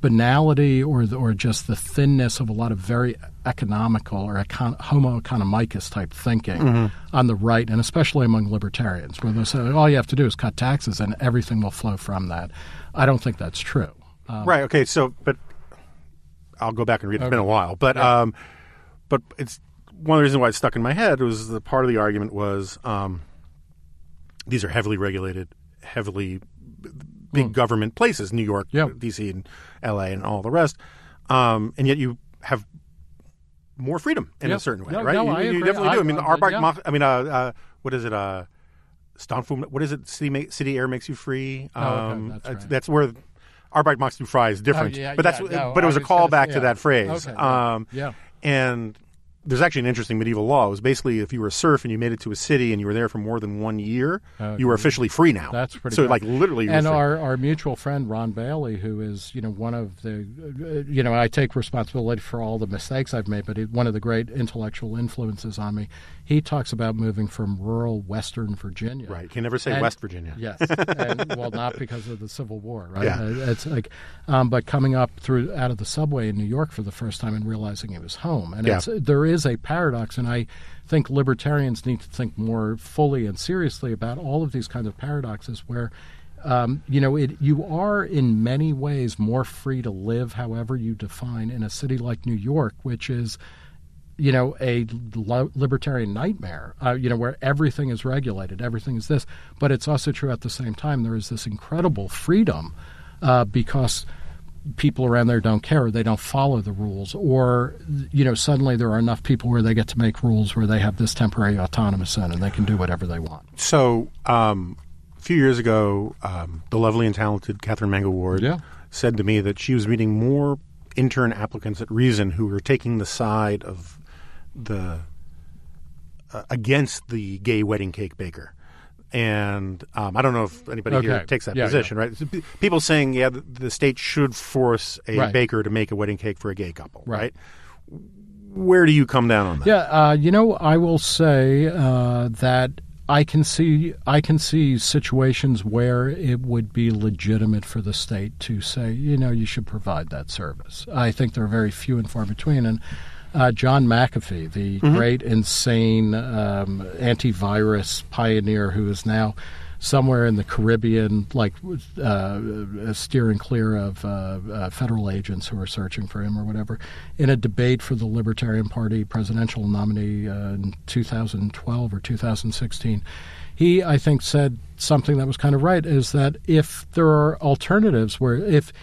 banality or just the thinness of a lot of very economical or homo economicus type thinking on the right, and especially among libertarians, where they say, all you have to do is cut taxes and everything will flow from that. I don't think that's true. Right. Okay. So, but I'll go back and read it. It's been a while. But, but it's one of the reasons why it stuck in my head was the part of the argument was these are heavily regulated, heavily big government places, New York, D.C., and L.A., and all the rest. And yet you have more freedom in a certain way, right? No, you definitely do. I mean, what is it? Standpunkt, what is it? City air makes you free. That's right. That's where Arbeit macht du frei is different. But it was a callback to that phrase. Okay, and there's actually an interesting medieval law. It was basically if you were a serf and you made it to a city and you were there for more than 1 year, you were officially free now. That's pretty good. So, like, literally you're free. And our mutual friend, Ron Bailey, who is, one of the, I take responsibility for all the mistakes I've made, but one of the great intellectual influences on me, he talks about moving from rural Western Virginia. Right. You can never say West Virginia. Yes. And, well, not because of the Civil War, right? Yeah. It's like, but coming up out of the subway in New York for the first time and realizing it was home. And there is a paradox, and I think libertarians need to think more fully and seriously about all of these kinds of paradoxes where, you are in many ways more free to live however you define in a city like New York, which is, a libertarian nightmare, where everything is regulated, everything is this. But it's also true at the same time there is this incredible freedom because people around there don't care, or they don't follow the rules, or, suddenly there are enough people where they get to make rules where they have this temporary autonomous zone and they can do whatever they want. So a few years ago, the lovely and talented Catherine Mango Ward said to me that she was meeting more intern applicants at Reason who were taking the side of against the gay wedding cake baker. And I don't know if anybody here takes that position, right? People saying, the state should force a baker to make a wedding cake for a gay couple, right? Where do you come down on that? Yeah, I will say that I can see situations where it would be legitimate for the state to say, you should provide that service. I think there are very few and far between. And John McAfee, the great, insane antivirus pioneer who is now somewhere in the Caribbean, like steering clear of federal agents who are searching for him or whatever, in a debate for the Libertarian Party presidential nominee in 2012 or 2016, he, I think, said something that was kind of right, is that if there are alternatives where if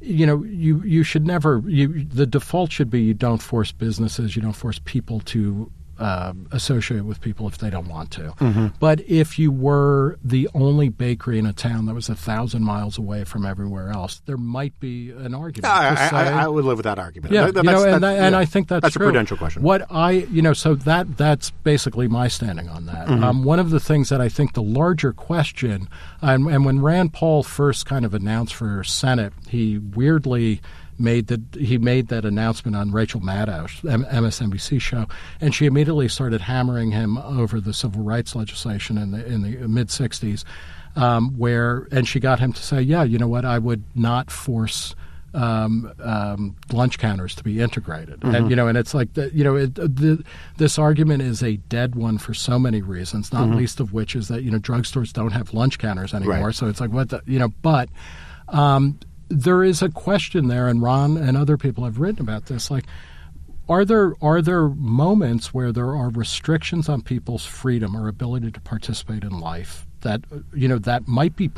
you know, you should never, the default should be you don't force businesses, you don't force people to associate with people if they don't want to. Mm-hmm. But if you were the only bakery in a town that was 1,000 miles away from everywhere else, there might be an argument. I would live with that argument. Yeah, I think that's true. That's a prudential question. That's basically my standing on that. Mm-hmm. One of the things that I think the larger question, and when Rand Paul first kind of announced for Senate, he weirdly made that announcement on Rachel Maddow's MSNBC show, and she immediately started hammering him over the civil rights legislation in the mid-'60s, and she got him to say, yeah, you know what, I would not force lunch counters to be integrated. Mm-hmm. And, you know, and it's like, this argument is a dead one for so many reasons, not mm-hmm. least of which is that, you know, drugstores don't have lunch counters anymore, right. So it's like, what the, you know, but... there is a question there, and Ron and other people have written about this. Like, are there moments where there are restrictions on people's freedom or ability to participate in life that, you know, that might be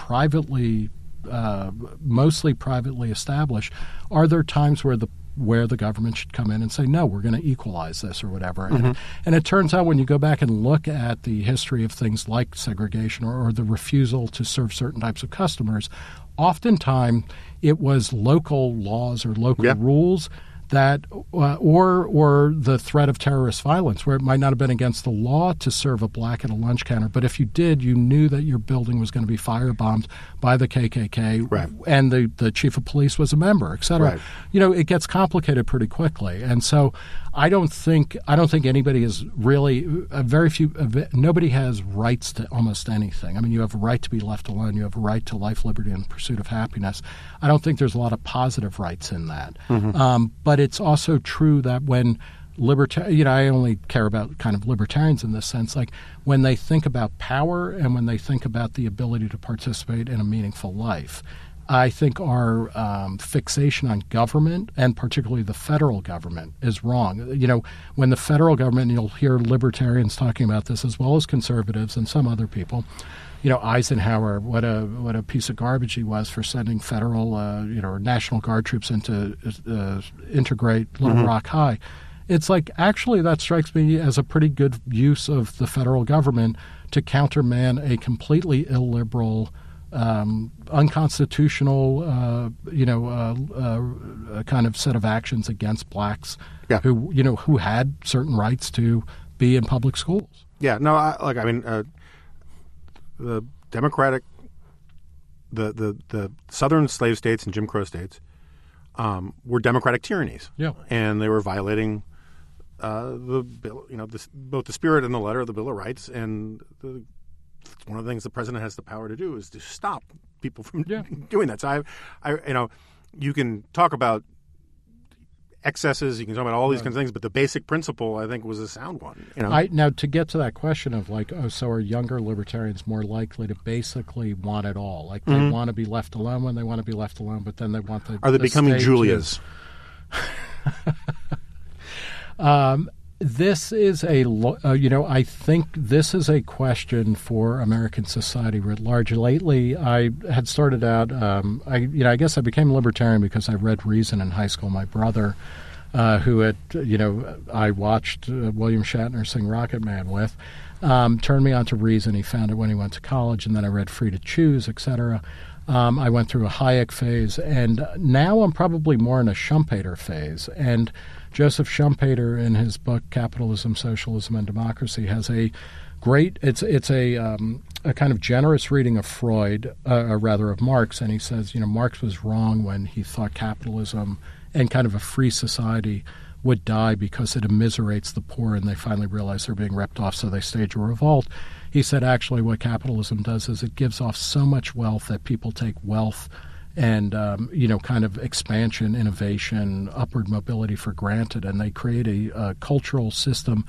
mostly privately established? Are there times where the government should come in and say, no, we're going to equalize this or whatever? Mm-hmm. And it turns out when you go back and look at the history of things like segregation or the refusal to serve certain types of customers, oftentimes it was local laws or local yep. rules that or the threat of terrorist violence, where it might not have been against the law to serve a black at a lunch counter, but if you did, you knew that your building was going to be firebombed by the KKK, right. and the chief of police was a member, et cetera. Right. You know, it gets complicated pretty quickly, and so I don't think anybody is really nobody has rights to almost anything. I mean, you have a right to be left alone, you have a right to life, liberty, and the pursuit of happiness. I don't think there's a lot of positive rights in that. Mm-hmm. But it's also true that when I only care about kind of libertarians in this sense, like when they think about power and when they think about the ability to participate in a meaningful life, I think our fixation on government, and particularly the federal government, is wrong. You know, when the federal government, and you'll hear libertarians talking about this as well as conservatives and some other people, you know, Eisenhower, what a piece of garbage he was for sending federal, National Guard troops in to integrate Little mm-hmm. Rock High. It's like, actually, that strikes me as a pretty good use of the federal government to countermand a completely illiberal, unconstitutional, kind of set of actions against blacks yeah. who had certain rights to be in public schools. Yeah, no, the Democratic, the Southern slave states and Jim Crow states were Democratic tyrannies, yeah, and they were violating the bill, you know, both the spirit and the letter of the Bill of Rights, and the. One of the things the president has the power to do is to stop people from yeah. doing that. So you can talk about excesses, you can talk about all these right. kinds of things, but the basic principle, I think, was a sound one. You know? Now, to get to that question of like, oh, so are younger libertarians more likely to basically want it all? Like they mm-hmm. want to be left alone when they want to be left alone, but then they want the are they the becoming Julias? This is I think this is a question for American society writ large. Lately, I had started out, I guess I became a libertarian because I read Reason in high school. My brother, I watched William Shatner sing Rocket Man with, turned me on to Reason. He found it when he went to college, and then I read Free to Choose, et cetera. I went through a Hayek phase, and now I'm probably more in a Schumpeter phase. And Joseph Schumpeter, in his book Capitalism, Socialism, and Democracy, has a great, it's a kind of generous reading of Freud, or rather of Marx, and he says, you know, Marx was wrong when he thought capitalism and kind of a free society would die because it immiserates the poor and they finally realize they're being ripped off, so they stage a revolt. He said, actually, what capitalism does is it gives off so much wealth that people take wealth and, kind of expansion, innovation, upward mobility for granted, and they create a cultural system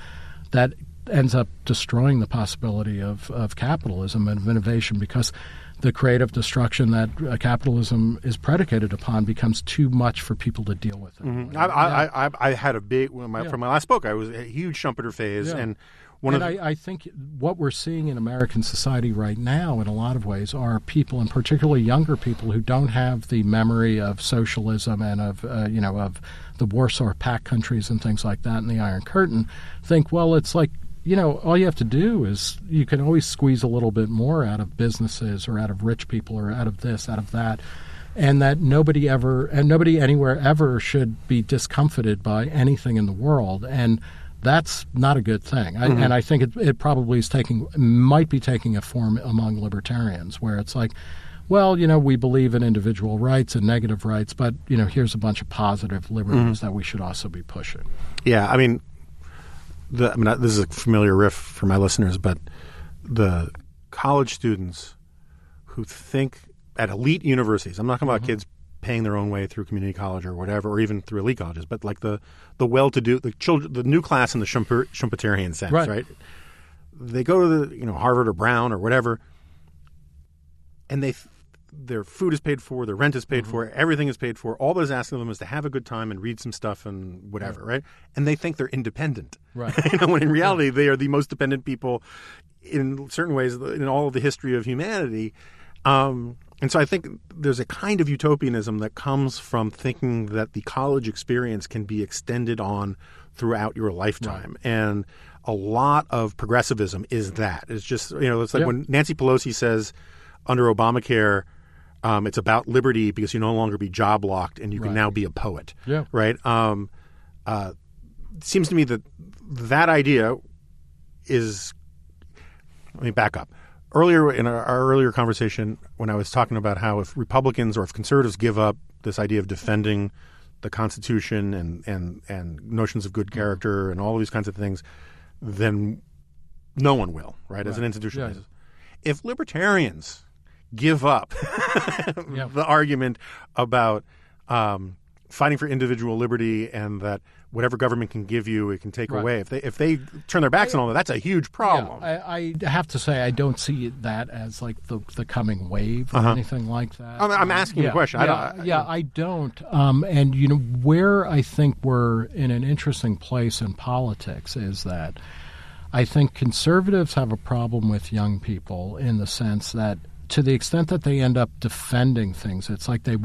that ends up destroying the possibility of capitalism and of innovation because the creative destruction that capitalism is predicated upon becomes too much for people to deal with. Mm-hmm. I had a big, from my last book, I was a huge Schumpeter phase. Yeah. I think what we're seeing in American society right now in a lot of ways are people, and particularly younger people, who don't have the memory of socialism and of the Warsaw Pact countries and things like that and the Iron Curtain, think, well, it's like, all you have to do is you can always squeeze a little bit more out of businesses or out of rich people or out of this, out of that, and that nobody anywhere ever should be discomfited by anything in the world. And that's not a good thing. Mm-hmm. And I think it probably might be taking a form among libertarians where it's like, well, we believe in individual rights and negative rights, but, here's a bunch of positive liberties mm-hmm. that we should also be pushing. Yeah, this is a familiar riff for my listeners, but the college students who think at elite universities, I'm not talking about mm-hmm. kids paying their own way through community college or whatever, or even through elite colleges, but like the well-to-do, the children, the new class in the Schumpeterian sense, right? They go to the Harvard or Brown or whatever, and their food is paid for, their rent is paid mm-hmm. for, everything is paid for. All that's asking them is to have a good time and read some stuff and whatever, right? And they think they're independent, right? When in reality they are the most dependent people in certain ways in all of the history of humanity. And so I think there's a kind of utopianism that comes from thinking that the college experience can be extended on throughout your lifetime. Right. And a lot of progressivism is that. It's just, it's like when Nancy Pelosi says under Obamacare, it's about liberty because you no longer be job locked and you can now be a poet. Yeah. Right. It seems to me that idea is, let me back up. Earlier in our earlier conversation, when I was talking about how if Republicans or if conservatives give up this idea of defending the Constitution and notions of good character and all of these kinds of things, then no one will, right? As an institution. Yeah. If libertarians give up the argument about fighting for individual liberty and that whatever government can give you, it can take away. If they turn their backs on all that, that's a huge problem. Yeah, I have to say I don't see that as like the coming wave or anything like that. I'm asking a question. I don't. And where I think we're in an interesting place in politics is that I think conservatives have a problem with young people in the sense that to the extent that they end up defending things, it's like they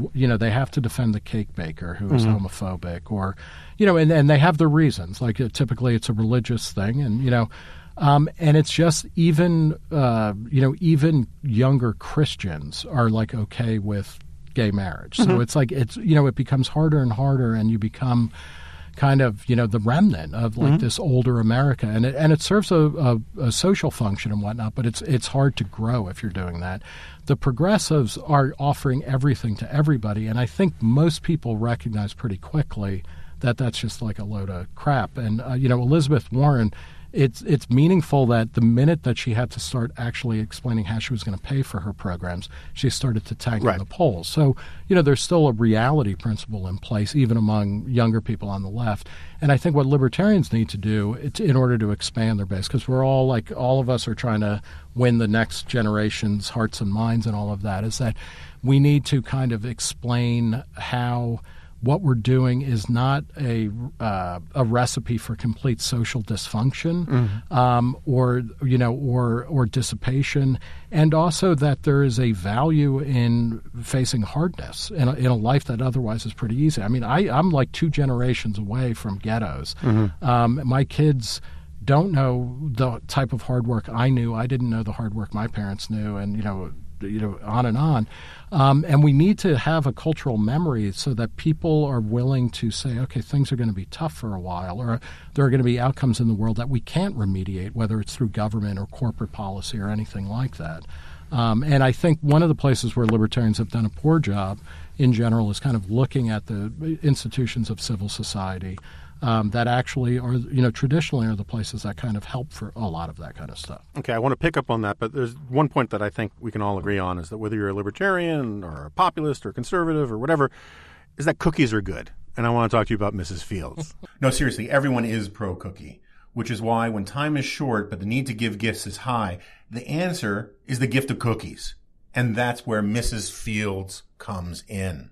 have to defend the cake baker who is mm-hmm. homophobic or, and they have their reasons. Like typically it's a religious thing and, and it's just even, even younger Christians are like okay with gay marriage. Mm-hmm. So it's like it becomes harder and harder and you become kind of, the remnant of like mm-hmm. this older America. And it serves a social function and whatnot, but it's hard to grow if you're doing that. The progressives are offering everything to everybody. And I think most people recognize pretty quickly that that's just like a load of crap. And, Elizabeth Warren, it's meaningful that the minute that she had to start actually explaining how she was going to pay for her programs, she started to tank in the polls. So, there's still a reality principle in place, even among younger people on the left. And I think what libertarians need to do in order to expand their base, because we're all like all of us are trying to win the next generation's hearts and minds and all of that, is that we need to kind of explain how what we're doing is not a recipe for complete social dysfunction mm-hmm. or dissipation, and also that there is a value in facing hardness in a life that otherwise is pretty easy. I mean, I'm like two generations away from ghettos. Mm-hmm. My kids don't know the type of hard work I knew. I didn't know the hard work my parents knew, and, on and on. And we need to have a cultural memory so that people are willing to say, okay, things are going to be tough for a while, or there are going to be outcomes in the world that we can't remediate, whether it's through government or corporate policy or anything like that. And I think one of the places where libertarians have done a poor job in general is kind of looking at the institutions of civil society that actually are, traditionally are the places that kind of help for a lot of that kind of stuff. Okay, I want to pick up on that, but there's one point that I think we can all agree on is that whether you're a libertarian or a populist or conservative or whatever, is that cookies are good. And I want to talk to you about Mrs. Fields. No, seriously, everyone is pro-cookie, which is why when time is short but the need to give gifts is high, the answer is the gift of cookies. And that's where Mrs. Fields comes in.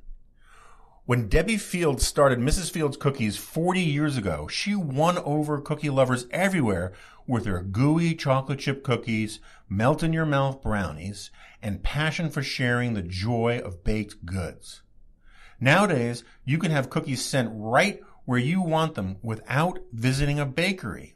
When Debbie Fields started Mrs. Fields Cookies 40 years ago, she won over cookie lovers everywhere with her gooey chocolate chip cookies, melt-in-your-mouth brownies, and passion for sharing the joy of baked goods. Nowadays, you can have cookies sent right where you want them without visiting a bakery.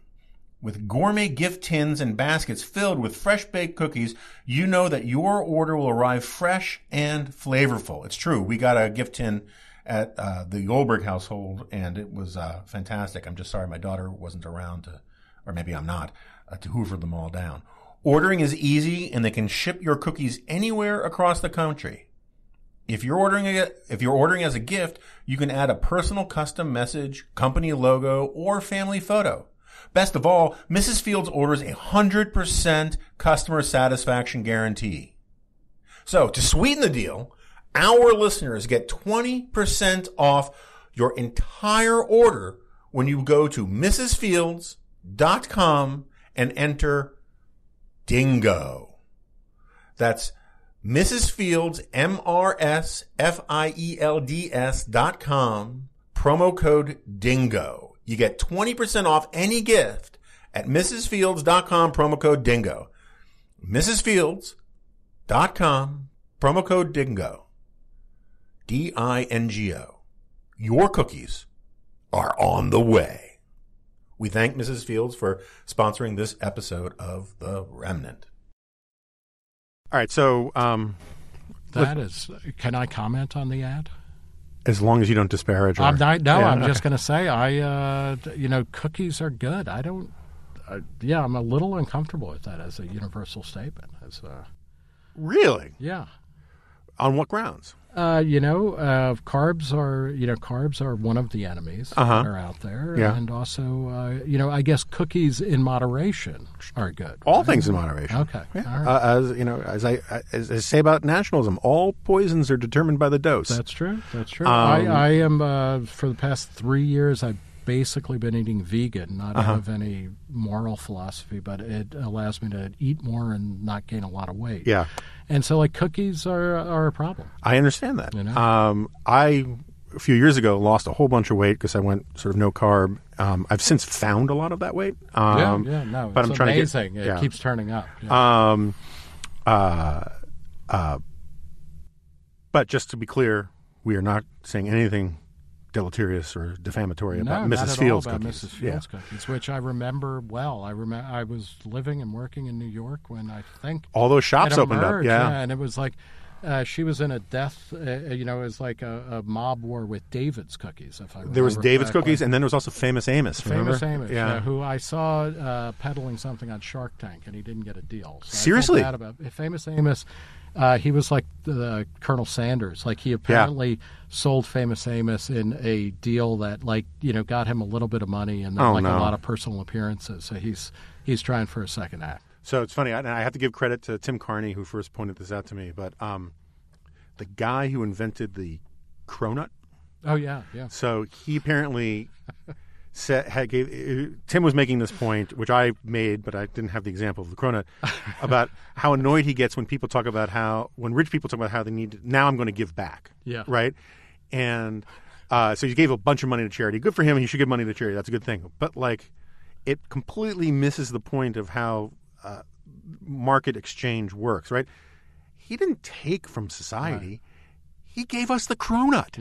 With gourmet gift tins and baskets filled with fresh-baked cookies, you know that your order will arrive fresh and flavorful. It's true. We got a gift tin at the Goldberg household, and it was fantastic. I'm just sorry my daughter wasn't around to, or maybe I'm not, to hoover them all down. Ordering is easy, and they can ship your cookies anywhere across the country. If you're ordering as a gift, you can add a personal custom message, company logo, or family photo. Best of all, Mrs. Fields orders a 100% customer satisfaction guarantee. So, to sweeten the deal, our listeners get 20% off your entire order when you go to MrsFields.com and enter DINGO. That's Mrs. Fields, MrsFields.com, promo code DINGO. You get 20% off any gift at MrsFields.com, promo code DINGO. MrsFields.com, promo code DINGO. DINGO. Your cookies are on the way. We thank Mrs. Fields for sponsoring this episode of The Remnant. All right, so... Can I comment on the ad? As long as you don't disparage her. I'm just going to say, cookies are good. I'm a little uncomfortable with that as a universal statement. Really? Yeah. On what grounds? Carbs are, one of the enemies that are out there. Yeah. And also, I guess cookies in moderation are good. All things in moderation. Okay. Yeah. All right. As I say about nationalism, all poisons are determined by the dose. That's true. I am, for the past 3 years, I've basically been eating vegan, not out of any moral philosophy, but it allows me to eat more and not gain a lot of weight. Yeah. And so, cookies are a problem. I understand that. I, a few years ago, lost a whole bunch of weight because I went sort of no carb. I've since found a lot of that weight. But it's amazing. It keeps turning up. Yeah. But just to be clear, we are not saying anything deleterious or defamatory about Mrs. Fields' cookies. Mrs. Fields' cookies, which I remember well. I was living and working in New York when I think all those shops opened up. Yeah, and it was like she was in a death. It was like a mob war with David's cookies. If I remember, there was David's cookies, and then there was also Famous Amos. Who I saw peddling something on Shark Tank, and he didn't get a deal. So seriously, I felt bad about Famous Amos. He was like Colonel Sanders. He apparently sold Famous Amos in a deal that got him a little bit of money and then a lot of personal appearances. So he's trying for a second act. So it's funny. I have to give credit to Tim Carney, who first pointed this out to me. But the guy who invented the cronut. Oh yeah. So he apparently Tim was making this point, which I made, but I didn't have the example of the cronut, about how annoyed he gets when people talk about when rich people talk about how they need to, now I'm going to give back. Yeah. Right? And so he gave a bunch of money to charity. Good for him. He should give money to charity. That's a good thing. But, it completely misses the point of how market exchange works, right? He didn't take from society. Right. He gave us the cronut,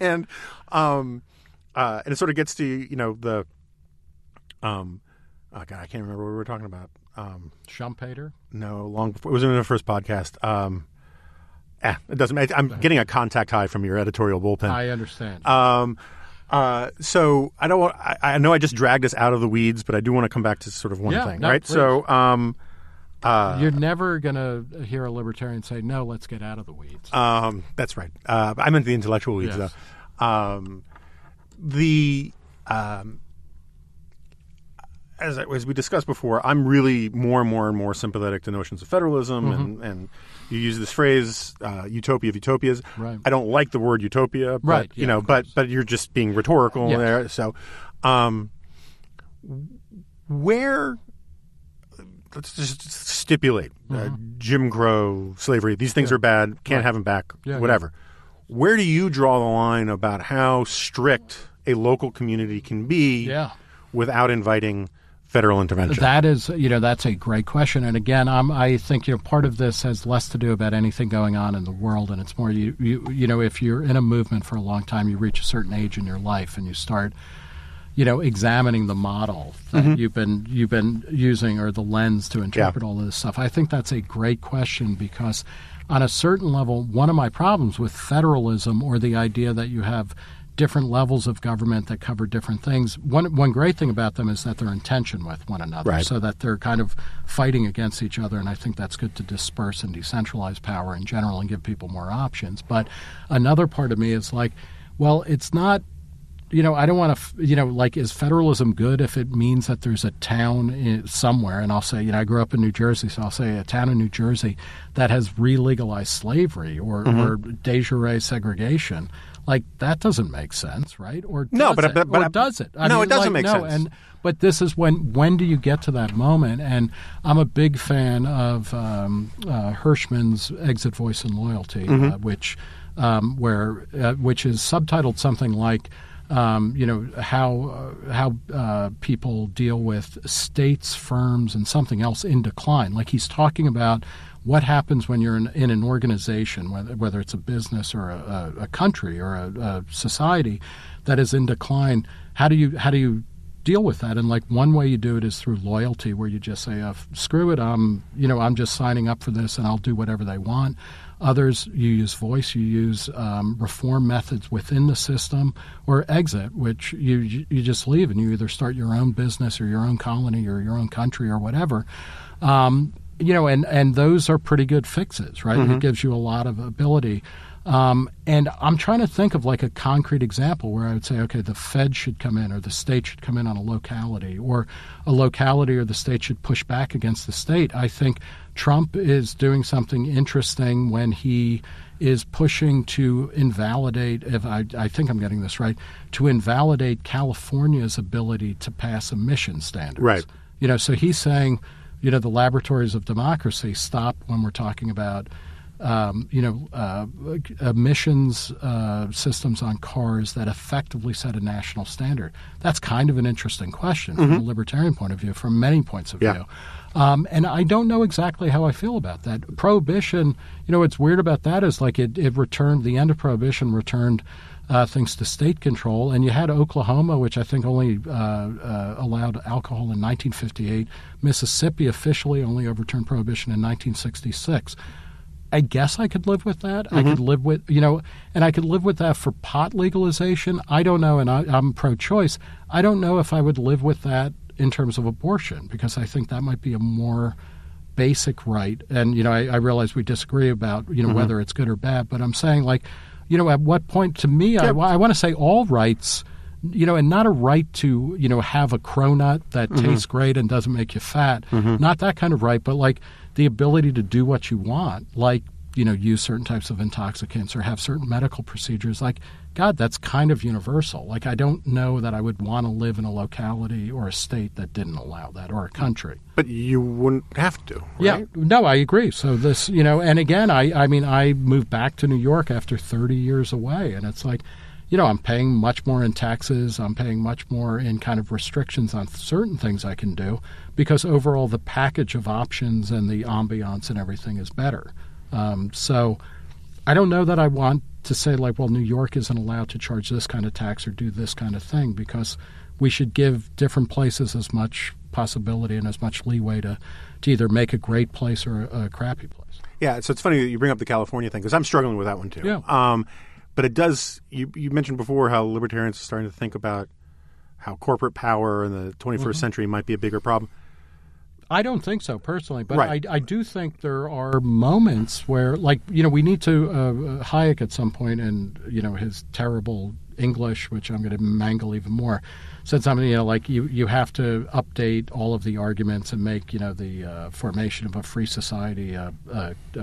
and... and it sort of gets to, the, I can't remember what we were talking about. Schumpeter? No, long before. It was in the first podcast. It doesn't matter. I'm getting a contact high from your editorial bullpen. I understand. So I don't want, I know I just dragged us out of the weeds, but I do want to come back to sort of one thing, right? Please. So, you're never going to hear a libertarian say, no, let's get out of the weeds. That's right. I meant the intellectual weeds, though. As we discussed before, I'm really more and more and more sympathetic to notions of federalism, and you use this phrase "utopia of utopias." Right. I don't like the word utopia, but right. Yeah, but you're just being rhetorical there. So, where let's just stipulate, Jim Crow, slavery, these things are bad, can't have them back, whatever. Yeah. Where do you draw the line about how strict a local community can be without inviting federal intervention? That is, you know, that's a great question. And again, I think, you know, part of this has less to do about anything going on in the world. And it's more, you know, if you're in a movement for a long time, you reach a certain age in your life and you start, you know, examining the model that you've been using or the lens to interpret all of this stuff. I think that's a great question because on a certain level, one of my problems with federalism or the idea that you have different levels of government that cover different things. One great thing about them is that they're in tension with one another, so that they're kind of fighting against each other, and I think that's good to disperse and decentralize power in general and give people more options. But another part of me is like, well, it's not, you know, I don't want to, you know, like, is federalism good if it means that there's a town somewhere, and I'll say, you know, I grew up in New Jersey, so I'll say a town in New Jersey that has re-legalized slavery or de jure segregation. Like, that doesn't make sense, right? Or no, but does it? No, it doesn't make sense. But this is when do you get to that moment? And I'm a big fan of Hirschman's Exit, Voice, and Loyalty, which is subtitled something like, you know, how people deal with states, firms, and something else in decline. Like, he's talking about what happens when you're in an organization, whether it's a business or a country or a society that is in decline. How do you deal with that? And like, one way you do it is through loyalty, where you just say, "Screw it, I'm just signing up for this, and I'll do whatever they want." Others, you use voice, you use reform methods within the system, or exit, which you just leave and you either start your own business or your own colony or your own country or whatever. You know, and those are pretty good fixes, right? Mm-hmm. It gives you a lot of ability. And I'm trying to think of like a concrete example where I would say, okay, the Fed should come in or the state should come in on a locality or the state should push back against the state. I think Trump is doing something interesting when he is pushing to invalidate, if I think I'm getting this right, to invalidate California's ability to pass emission standards. Right. You know, so he's saying, you know, the laboratories of democracy stop when we're talking about, emissions systems on cars that effectively set a national standard. That's kind of an interesting question from a libertarian point of view, from many points of view. And I don't know exactly how I feel about that. Prohibition, you know, what's weird about that is like the end of Prohibition returned things to state control. And you had Oklahoma, which I think only allowed alcohol in 1958. Mississippi officially only overturned Prohibition in 1966. I guess I could live with that. Mm-hmm. I could live with, you know, and I could live with that for pot legalization. I don't know, and I'm pro-choice. I don't know if I would live with that in terms of abortion, because I think that might be a more basic right. And, you know, I realize we disagree about, you know, whether it's good or bad, but I'm saying, like, you know, at what point, to me, I want to say all rights, you know, and not a right to, you know, have a cronut that tastes great and doesn't make you fat, not that kind of right, but like the ability to do what you want, like, you know, use certain types of intoxicants or have certain medical procedures. Like, God, that's kind of universal. Like, I don't know that I would want to live in a locality or a state that didn't allow that, or a country. But you wouldn't have to, right? Yeah. No, I agree. So this, you know, and again, I moved back to New York after 30 years away, and it's like, you know, I'm paying much more in taxes. I'm paying much more in kind of restrictions on certain things I can do, because overall the package of options and the ambiance and everything is better. So I don't know that I want to say, like, well, New York isn't allowed to charge this kind of tax or do this kind of thing, because we should give different places as much possibility and as much leeway to either make a great place or a crappy place. Yeah, so it's funny that you bring up the California thing, because I'm struggling with that one too. Yeah. But it does – you mentioned before how libertarians are starting to think about how corporate power in the 21st century might be a bigger problem. I don't think so personally, but right. I do think there are moments where, like, you know, we need to Hayek at some point, and, you know, his terrible English, which I'm going to mangle even more, said something, you know, like you have to update all of the arguments and make, you know, the formation of a free society a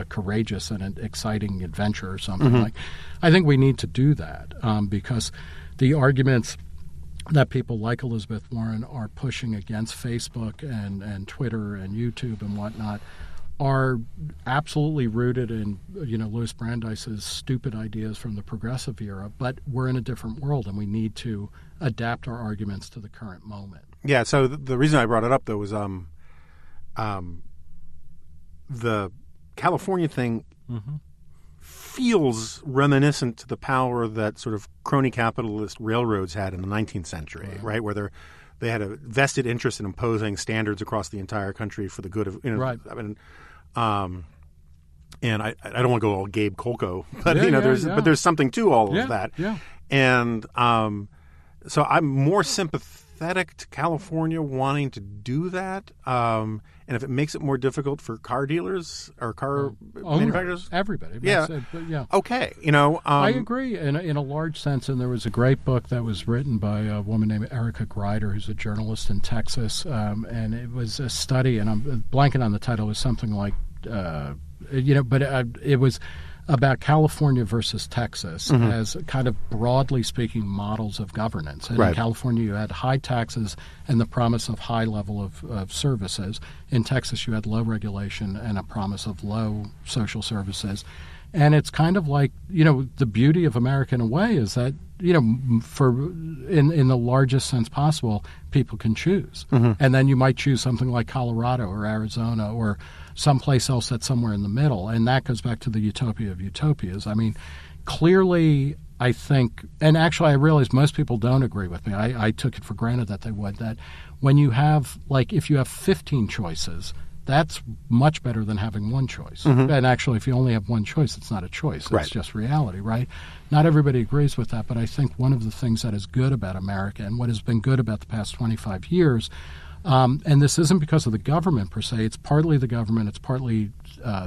courageous and an exciting adventure or something. Like, I think we need to do that because the arguments that people like Elizabeth Warren are pushing against Facebook and Twitter and YouTube and whatnot are absolutely rooted in, you know, Louis Brandeis's stupid ideas from the progressive era, but we're in a different world and we need to adapt our arguments to the current moment. Yeah, so the reason I brought it up, though, was the California thing mm-hmm. feels reminiscent to the power that sort of crony capitalist railroads had in the 19th century, right? Where they had a vested interest in imposing standards across the entire country for the good of, you know, right. I mean, and I don't want to go all Gabe Kolko, but but there's something to all of that. Yeah. And so I'm more sympathetic to California wanting to do that. And if it makes it more difficult for car dealers or car manufacturers, everybody, okay, you know, I agree in a large sense. And there was a great book that was written by a woman named Erica Grider, who's a journalist in Texas, and it was a study. And I'm blanking on the title. It was something like, it was about California versus Texas mm-hmm. as kind of broadly speaking models of governance. And in California, you had high taxes and the promise of high level of services. In Texas, you had low regulation and a promise of low social services. And it's kind of like, you know, the beauty of America in a way is that, you know, for in the largest sense possible, people can choose. Mm-hmm. And then you might choose something like Colorado or Arizona or someplace else that's somewhere in the middle. And that goes back to the utopia of utopias. I mean, clearly, I think, and actually I realize most people don't agree with me. I took it for granted that they would, that when you have, like, if you have 15 choices, that's much better than having one choice. Mm-hmm. And actually, if you only have one choice, it's not a choice. It's just reality, right? Not everybody agrees with that, but I think one of the things that is good about America and what has been good about the past 25 years, and this isn't because of the government per se, it's partly the government, it's partly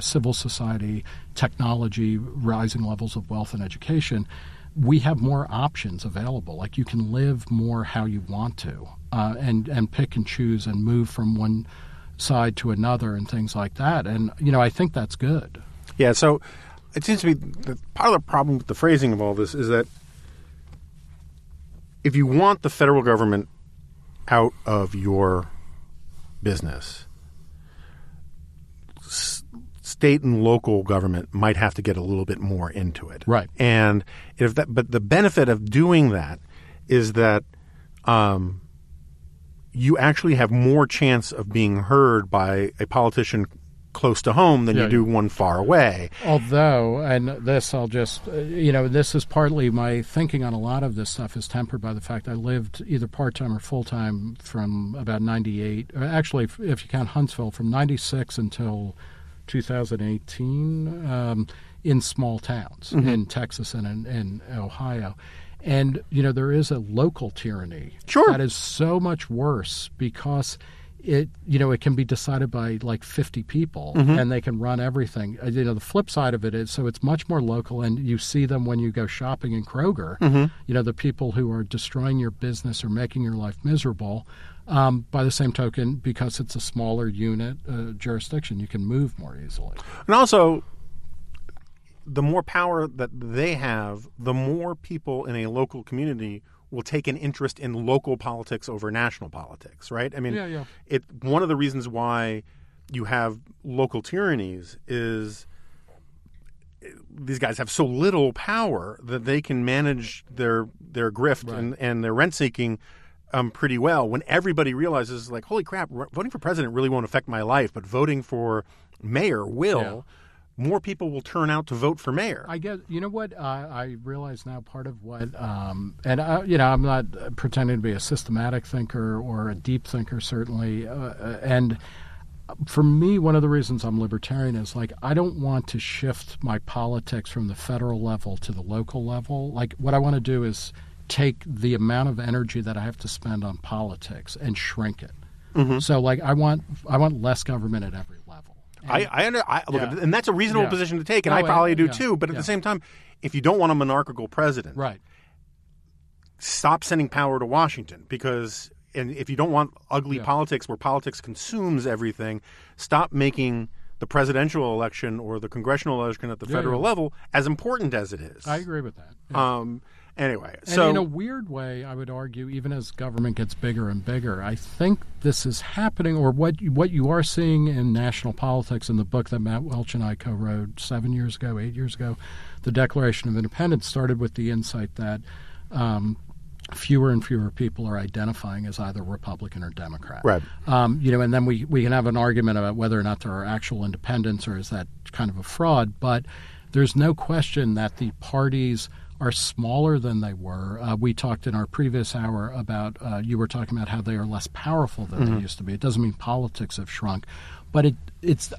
civil society, technology, rising levels of wealth and education, we have more options available. Like, you can live more how you want to and pick and choose and move from one side to another and things like that. And, you know, I think that's good. Yeah, so it seems to be part of the problem with the phrasing of all this is that if you want the federal government out of your business, state and local government might have to get a little bit more into it. Right. And if that, but the benefit of doing that is that you actually have more chance of being heard by a politician close to home than you do one far away. Although, and this I'll just, you know, this is partly my thinking on a lot of this stuff is tempered by the fact I lived either part-time or full-time from about 98, actually, if you count Huntsville, from 96 until 2018 in small towns mm-hmm. in Texas and in Ohio. And, you know, there is a local tyranny that is so much worse because it, you know, it can be decided by like 50 people mm-hmm. and they can run everything. You know, the flip side of it is, so it's much more local and you see them when you go shopping in Kroger, mm-hmm. you know, the people who are destroying your business or making your life miserable. By the same token, because it's a smaller unit jurisdiction, you can move more easily. And also, the more power that they have, the more people in a local community will take an interest in local politics over national politics, right? I mean, It one of the reasons why you have local tyrannies is these guys have so little power that they can manage their grift and their rent-seeking pretty well. When everybody realizes, like, holy crap, voting for president really won't affect my life, but voting for mayor will. Yeah. More people will turn out to vote for mayor. I guess, you know what, I realize now part of what, and I, you know, I'm not pretending to be a systematic thinker or a deep thinker, certainly. And for me, one of the reasons I'm libertarian is, like, I don't want to shift my politics from the federal level to the local level. Like, what I want to do is take the amount of energy that I have to spend on politics and shrink it. Mm-hmm. So, like, I want less government at every level. I look at it, and that's a reasonable position to take, and I probably do too. But at the same time, if you don't want a monarchical president, stop sending power to Washington, because, and if you don't want ugly politics where politics consumes everything, stop making the presidential election or the congressional election at the federal level as important as it is. I agree with that. Anyway, so in a weird way, I would argue, even as government gets bigger and bigger, I think this is happening, or what you are seeing in national politics in the book that Matt Welch and I co-wrote 8 years ago, the Declaration of Independence, started with the insight that fewer and fewer people are identifying as either Republican or Democrat. Right. And then we can have an argument about whether or not there are actual independents or is that kind of a fraud. But there's no question that the parties are smaller than they were. We talked in our previous hour about, you were talking about how they are less powerful than they used to be. It doesn't mean politics have shrunk. But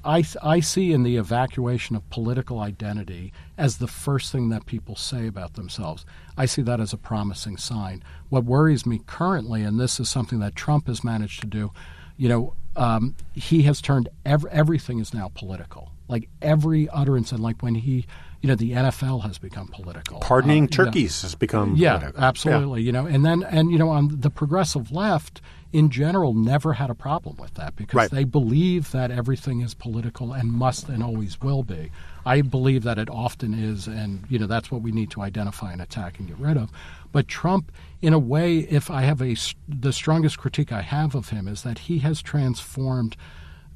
I see in the evacuation of political identity as the first thing that people say about themselves. I see that as a promising sign. What worries me currently, and this is something that Trump has managed to do, he has turned everything is now political. Like every utterance, and like when he, the NFL has become political. Pardoning turkeys has become political. Absolutely. Yeah. On the progressive left in general never had a problem with that because they believe that everything is political and must and always will be. I believe that it often is, and that's what we need to identify and attack and get rid of. But Trump, in a way, if I have the strongest critique I have of him is that he has transformed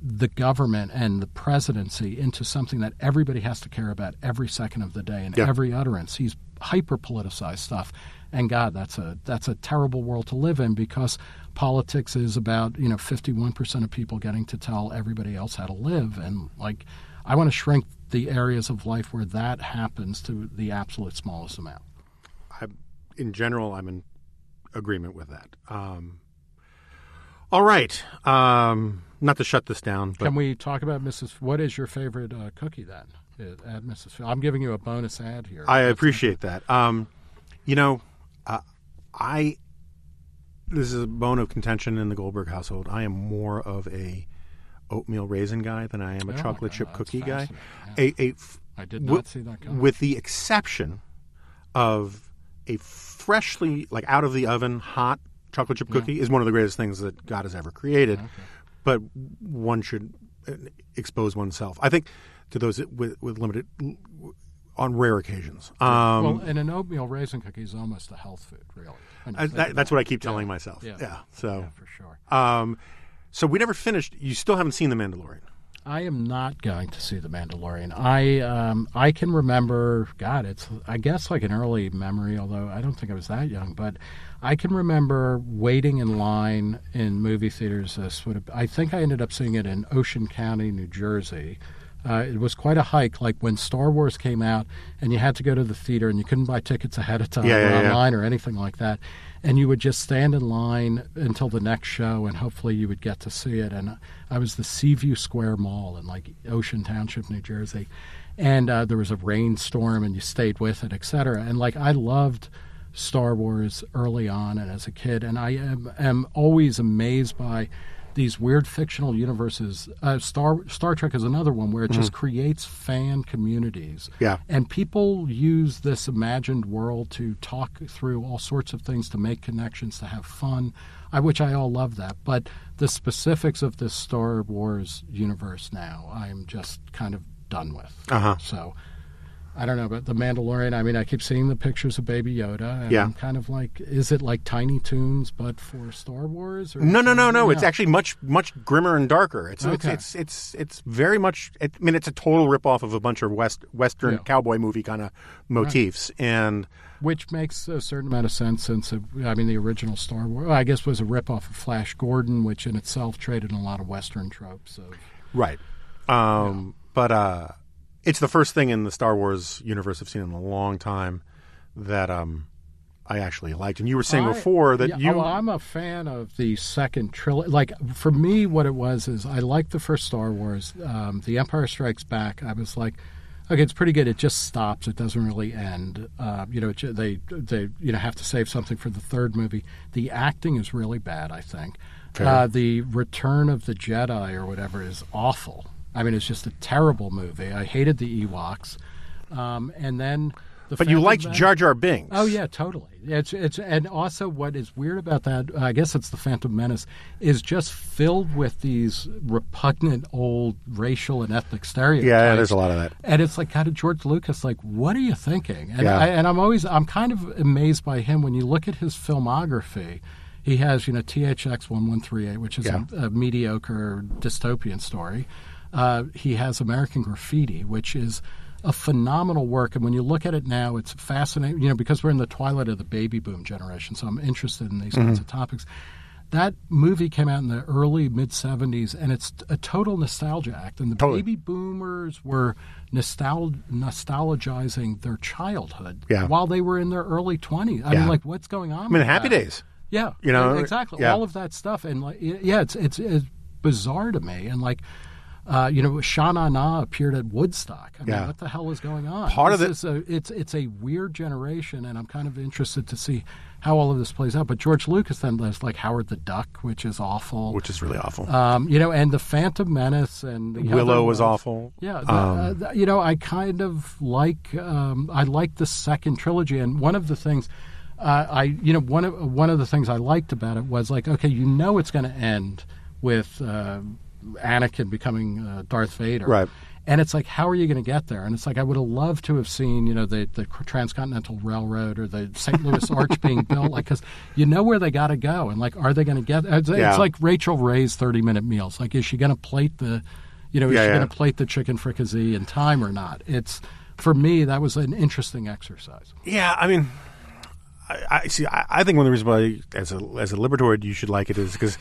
the government and the presidency into something that everybody has to care about every second of the day and every utterance. He's hyper-politicized stuff. And God, that's a terrible world to live in because politics is about, 51% of people getting to tell everybody else how to live. And I want to shrink the areas of life where that happens to the absolute smallest amount. I'm in agreement with that. All right. Not to shut this down. But can we talk about Mrs. – what is your favorite cookie then at Mrs. Fields? I'm giving you a bonus ad here. I appreciate that. This is a bone of contention in the Goldberg household. I am more of a oatmeal raisin guy than I am a chocolate chip cookie guy. Yeah. I did not see that coming. With the exception of a freshly, out of the oven, hot chocolate chip cookie is one of the greatest things that God has ever created. Okay. But one should expose oneself, I think, to those with limited on rare occasions. And an oatmeal raisin cookie is almost a health food, really. That's what I keep telling myself. Yeah. So for sure. So we never finished. You still haven't seen The Mandalorian. I am not going to see The Mandalorian. I can remember, God, it's, I guess, an early memory, although I don't think I was that young, but I can remember waiting in line in movie theaters. I think I ended up seeing it in Ocean County, New Jersey. It was quite a hike, when Star Wars came out and you had to go to the theater and you couldn't buy tickets ahead of time or online or anything like that. And you would just stand in line until the next show and hopefully you would get to see it. And I was the Seaview Square Mall in Ocean Township, New Jersey. And there was a rainstorm and you stayed with it, et cetera. And I loved Star Wars early on and as a kid. And I am always amazed by these weird fictional universes. Star Trek is another one where it just creates fan communities. Yeah. And people use this imagined world to talk through all sorts of things, to make connections, to have fun, which I all love that. But the specifics of this Star Wars universe now, I'm just kind of done with. Uh-huh. So I don't know, but The Mandalorian, I keep seeing the pictures of Baby Yoda. And I'm kind of is it Tiny Toons, but for Star Wars? Or no. It's actually much, much grimmer and darker. It's very much, it's a total ripoff of a bunch of Western cowboy movie kind of motifs. Right. And which makes a certain amount of sense since, the original Star Wars, I guess, was a ripoff of Flash Gordon, which in itself traded in a lot of Western tropes. Right. But it's the first thing in the Star Wars universe I've seen in a long time that I actually liked. And you were saying before that I'm a fan of the second trilogy. For me, what it was is I liked the first Star Wars. The Empire Strikes Back, I was like, okay, it's pretty good. It just stops. It doesn't really end. They have to save something for the third movie. The acting is really bad, I think. Okay. The Return of the Jedi or whatever is awful. It's just a terrible movie. I hated the Ewoks. And then But you liked Jar Jar Binks. Oh, yeah, totally. It's and also what is weird about that, I guess it's the Phantom Menace, is just filled with these repugnant old racial and ethnic stereotypes. Yeah, there's a lot of that. And it's like, kind of George Lucas, like, what are you thinking? And, yeah. I'm kind of amazed by him. When you look at his filmography, he has, THX 1138, which is a mediocre dystopian story. He has American Graffiti, which is a phenomenal work, and when you look at it now, it's fascinating, because we're in the twilight of the baby boom generation, so I'm interested in these kinds of topics. That movie came out in the early, mid-'70s, and it's a total nostalgia act, and the baby boomers were nostalgizing their childhood while they were in their early 20s. I mean, like, what's going on? I mean, Happy Days. Yeah, exactly. Yeah. All of that stuff, and, like, it's bizarre to me, and, like, Sha Na Na appeared at Woodstock. I mean, what the hell is going on? It's a weird generation, and I'm kind of interested to see how all of this plays out. But George Lucas then does, like, Howard the Duck, which is awful. Which is really awful. And The Phantom Menace and... Willow was awful. Yeah. I kind of like... I like the second trilogy, and one of the things... one of the things I liked about it was, like, okay, it's going to end with... Anakin becoming Darth Vader. Right. And it's like, how are you going to get there? And it's like, I would have loved to have seen, the Transcontinental Railroad or the St. Louis Arch being built, like, because where they got to go. And, like, are they going to get there? It's like Rachel Ray's 30-minute meals. Like, is she going to plate the, going to plate the chicken fricassee in time or not? It's, for me, that was an interesting exercise. Yeah, I mean... I think one of the reasons why, as a libertarian, you should like it is because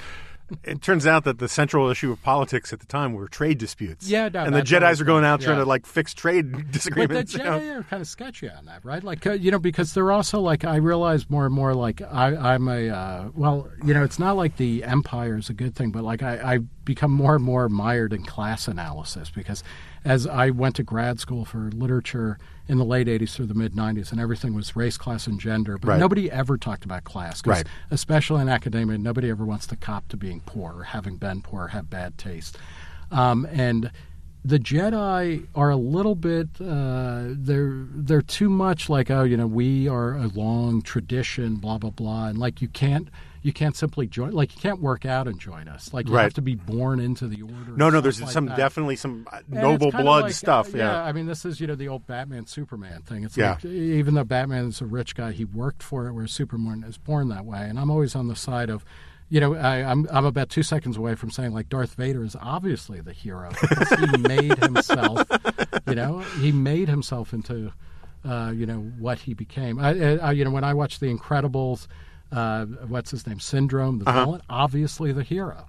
it turns out that the central issue of politics at the time were trade disputes. Yeah, no, and the Jedi's are going out trying to, like, fix trade disagreements. But the Jedi are kind of sketchy on that, right? Like, because they're also, like, I realize more and more, like, it's not like the Empire is a good thing, but, like, I become more and more mired in class analysis, because as I went to grad school for literature in the late 80s through the mid-90s, and everything was race, class, and gender, but nobody ever talked about class, because especially in academia, nobody ever wants to cop to being poor or having been poor or have bad taste. And the Jedi are a little bit, they're too much like, we are a long tradition, blah, blah, blah, and, like, you can't simply join, like, you can't work out and join us. Like, you have to be born into the order. No, there's like some definitely some noble blood stuff. Yeah, I mean, this is, the old Batman-Superman thing. It's like, even though Batman is a rich guy, he worked for it, where Superman is born that way. And I'm always on the side of, I'm about 2 seconds away from saying, like, Darth Vader is obviously the hero, because he made himself, he made himself into, what he became. When I watched The Incredibles, what's his name? Syndrome, the villain, obviously the hero,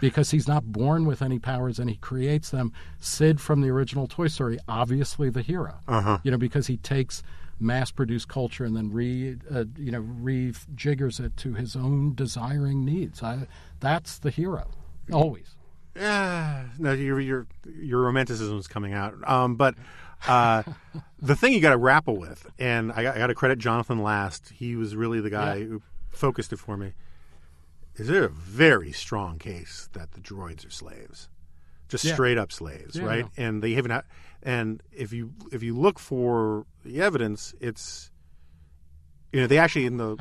because he's not born with any powers and he creates them. Sid from the original Toy Story, obviously the hero, because he takes mass-produced culture and then rejiggers it to his own desiring needs. That's the hero, always. Yeah, no, your romanticism is coming out, but. The thing you got to grapple with, and I got to credit Jonathan Last. He was really the guy who focused it for me. Is there a very strong case that the droids are slaves, just straight up slaves, right? Yeah. And they haven't. And if you look for the evidence, it's they actually in the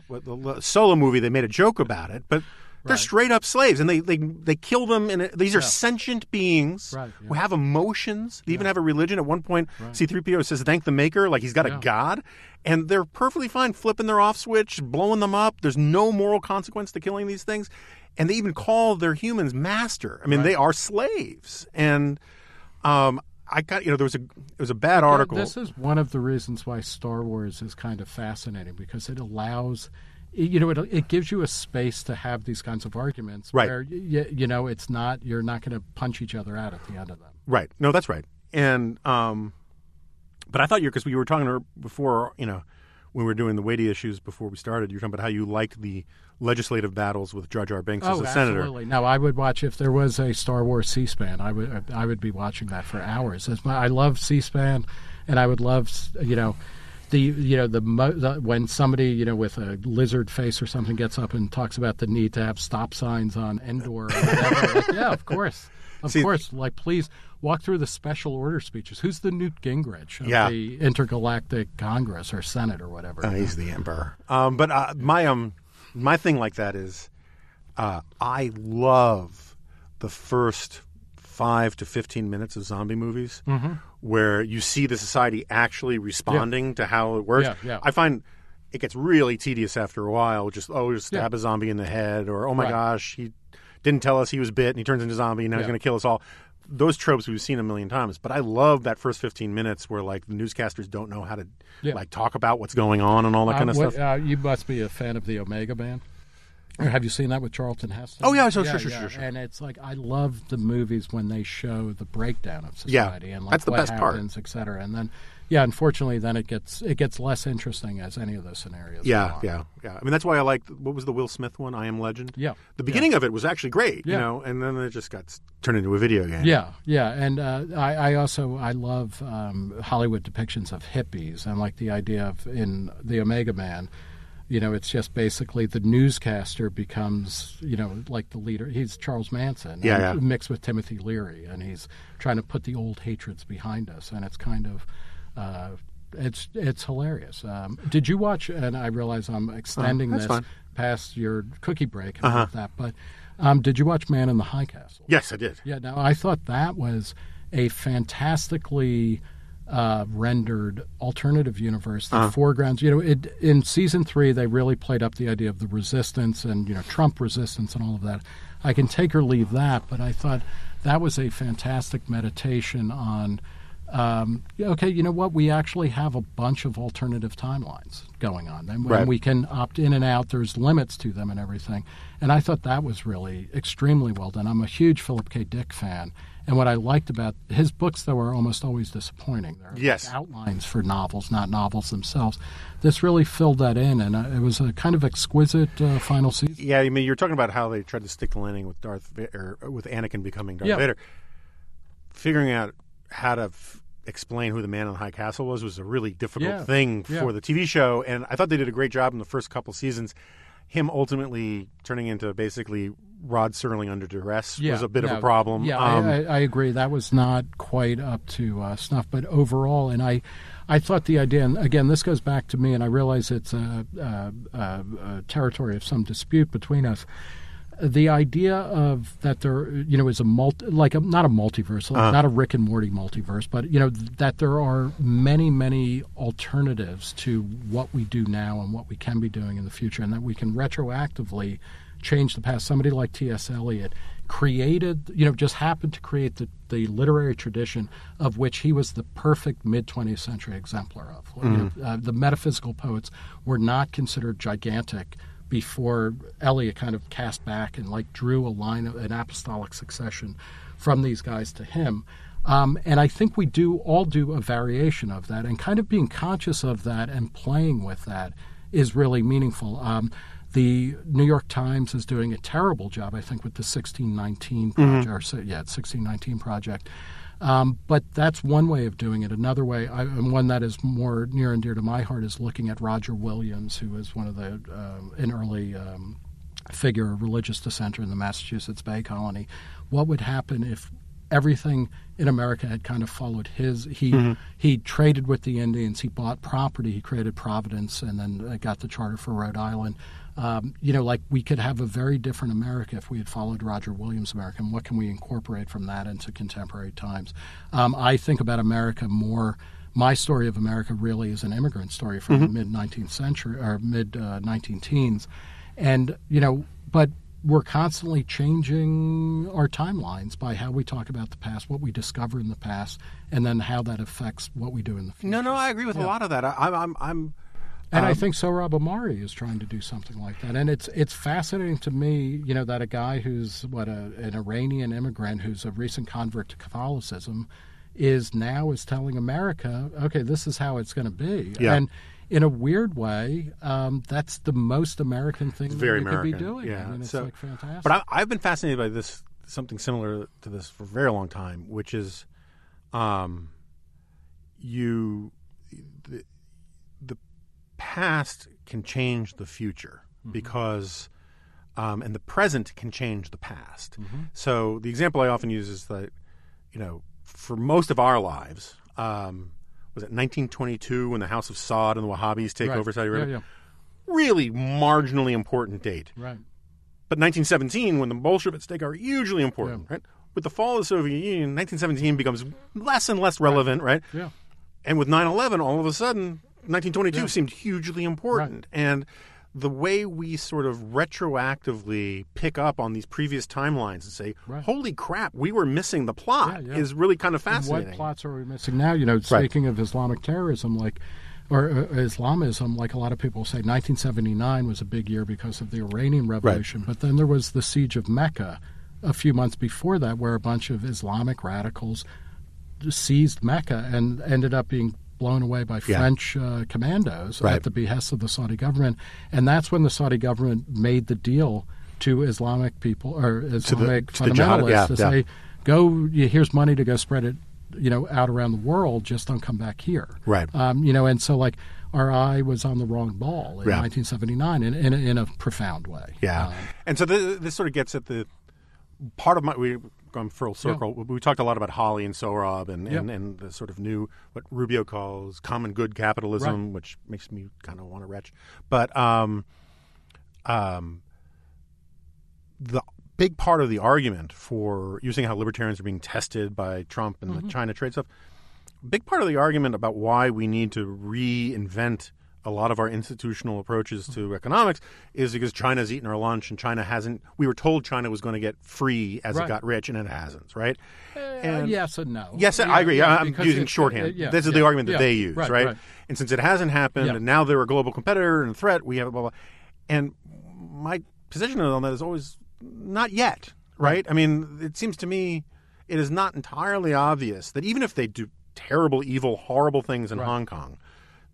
Solo movie they made a joke about it, but. They're straight up slaves, and they kill them. And these are sentient beings who have emotions. They even have a religion. At one point, C-3PO says, "Thank the Maker," like he's got a god, and they're perfectly fine flipping their off switch, blowing them up. There's no moral consequence to killing these things, and they even call their humans master. I mean, they are slaves, and I got it was a bad article. This is one of the reasons why Star Wars is kind of fascinating, because it allows. It gives you a space to have these kinds of arguments where, it's not, you're not going to punch each other out at the end of them. Right. No, that's right. And, but I thought because we were talking before, when we were doing the weighty issues before we started, you were talking about how you liked the legislative battles with Jar Jar Binks as a senator. Absolutely. No, I would watch, if there was a Star Wars C-SPAN, I would be watching that for hours. I love C-SPAN, and I would love, when somebody with a lizard face or something gets up and talks about the need to have stop signs on Endor or whatever, like, yeah, of course. Of course, like, please walk through the special order speeches. Who's the Newt Gingrich of the Intergalactic Congress or Senate or whatever? He's the emperor. My thing like that is I love the first 5 to 15 minutes of zombie movies where you see the society actually responding to how it works. Yeah. I find it gets really tedious after a while. Just stab a zombie in the head, or oh my gosh, he didn't tell us he was bit and he turns into a zombie and now he's going to kill us all. Those tropes we've seen a million times. But I love that first 15 minutes where, like, the newscasters don't know how to like talk about what's going on and all that kind of stuff. You must be a fan of the Omega Man. Have you seen that with Charlton Heston? Oh, yeah. Sure. And it's like, I love the movies when they show the breakdown of society and, like, that's the what best happens, part. Et cetera. And then, unfortunately, then it gets less interesting as any of those scenarios go on. Yeah. I mean, that's why I liked, what was the Will Smith one, I Am Legend? Yeah. The beginning of it was actually great, you know, and then it just got turned into a video game. Yeah. And I also love Hollywood depictions of hippies and, like, the idea of, in The Omega Man, you know, it's just basically the newscaster becomes, you know, like the leader. He's Charles Manson mixed with Timothy Leary, and he's trying to put the old hatreds behind us. And it's kind of it's hilarious. Did you watch, and I realize I'm extending this past your cookie break and all that, but did you watch Man in the High Castle? Yes, I did. Yeah, now I thought that was a fantastically rendered alternative universe that foregrounds, you know, in season 3 they really played up the idea of the resistance and, you know, Trump resistance and all of that. I can take or leave that, but I thought that was a fantastic meditation on okay, you know what, we actually have a bunch of alternative timelines going on, and we can opt in and out. There's limits to them and everything, and I thought that was really extremely well done. I'm a huge Philip K. Dick fan. And what I liked about his books, though, are almost always disappointing. They're like outlines for novels, not novels themselves. This really filled that in, and it was a kind of exquisite final season. Yeah, I mean, you're talking about how they tried to stick the landing with with Anakin becoming Darth Vader. Figuring out how to explain who the Man in the High Castle was a really difficult thing for the TV show, and I thought they did a great job in the first couple seasons. Him ultimately turning into basically Rod Serling under duress was a bit of a problem. Yeah, I agree. That was not quite up to snuff. But overall, and I thought the idea, and again, this goes back to me, and I realize it's a territory of some dispute between us. The idea of that there, you know, is a not a multiverse, like not a Rick and Morty multiverse, but, you know, that there are many, many alternatives to what we do now and what we can be doing in the future, and that we can retroactively change the past. Somebody like T.S. Eliot happened to create the literary tradition of which he was the perfect mid-20th century exemplar of. Mm-hmm. You know, the metaphysical poets were not considered gigantic before Eliot kind of cast back and, like, drew a line of an apostolic succession from these guys to him. And I think we do a variation of that, and kind of being conscious of that and playing with that is really meaningful. The New York Times is doing a terrible job, I think, with the 1619 project. Mm-hmm. 1619 project. But that's one way of doing it. Another way, and one that is more near and dear to my heart, is looking at Roger Williams, who is one of the an early figure of religious dissenter in the Massachusetts Bay Colony. What would happen if everything in America had kind of followed his? He traded with the Indians. He bought property. He created Providence, and then got the charter for Rhode Island. You know, like, we could have a very different America if we had followed Roger Williams' America. And what can we incorporate from that into contemporary times? I think about America more. My story of America really is an immigrant story from the mid-19th century or mid-19-teens. And, you know, but we're constantly changing our timelines by how we talk about the past, what we discover in the past, and then how that affects what we do in the future. No, I agree with a lot of that. And I think Sohrab Amari is trying to do something like that. And it's fascinating to me, you know, that a guy who's, an Iranian immigrant who's a recent convert to Catholicism is telling America, okay, this is how it's going to be. Yeah. And in a weird way, that's the most American thing that you could be doing. Yeah. I mean, it's fantastic. But I've been fascinated by this, something similar to this for a very long time, which is the past can change the future because and the present can change the past. Mm-hmm. So the example I often use is that, you know, for most of our lives, was it 1922 when the House of Saud and the Wahhabis take over Saudi Arabia? Yeah, yeah. Really marginally important date. Right. But 1917, when the Bolsheviks take, are hugely important, right? With the fall of the Soviet Union, 1917 becomes less and less relevant, right? Yeah. And with 9/11, all of a sudden, 1922 seemed hugely important. Right. And the way we sort of retroactively pick up on these previous timelines and say, holy crap, we were missing the plot is really kind of fascinating. And what plots are we missing now? You know, speaking of Islamic terrorism, like... or Islamism, like a lot of people say, 1979 was a big year because of the Iranian Revolution. Right. But then there was the siege of Mecca a few months before that, where a bunch of Islamic radicals seized Mecca and ended up being blown away by French commandos at the behest of the Saudi government. And that's when the Saudi government made the deal to Islamic people or Islamic fundamentalists to say, "Go, here's money to go spread it, you know, out around the world, just don't come back here." Right. You know, and so like our eye was on the wrong ball in 1979 in a profound way. Yeah. And so this sort of gets at the part of my, we've gone full circle. Yeah. We talked a lot about Holly and Sohrab and the sort of new, what Rubio calls common good capitalism, which makes me kind of want to retch. But the big part of the argument for using how libertarians are being tested by Trump and the China trade stuff, big part of the argument about why we need to reinvent a lot of our institutional approaches to economics is because China's eaten our lunch and China hasn't. We were told China was going to get free as it got rich, and it hasn't, right? And yes and no. Yes, I agree. Yeah, I'm using shorthand. This is the argument that they use, right? And since it hasn't happened, and now they're a global competitor and threat, we have blah, blah, blah. And my position on that is always, not yet, right? I mean, it seems to me it is not entirely obvious that even if they do terrible, evil, horrible things in Hong Kong,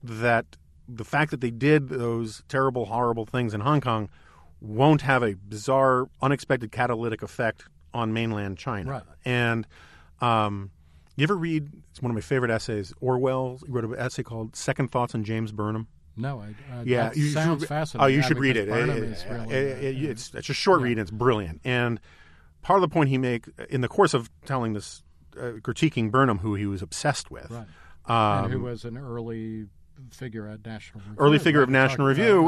that the fact that they did those terrible, horrible things in Hong Kong won't have a bizarre, unexpected catalytic effect on mainland China. Right. And you ever read, it's one of my favorite essays, Orwell, he wrote an essay called Second Thoughts on James Burnham. No, that sounds fascinating. Oh, you should read it. It's a short read, and it's brilliant. And part of the point he makes in the course of telling this, critiquing Burnham, who he was obsessed with. Right. And who was an early figure at National Review.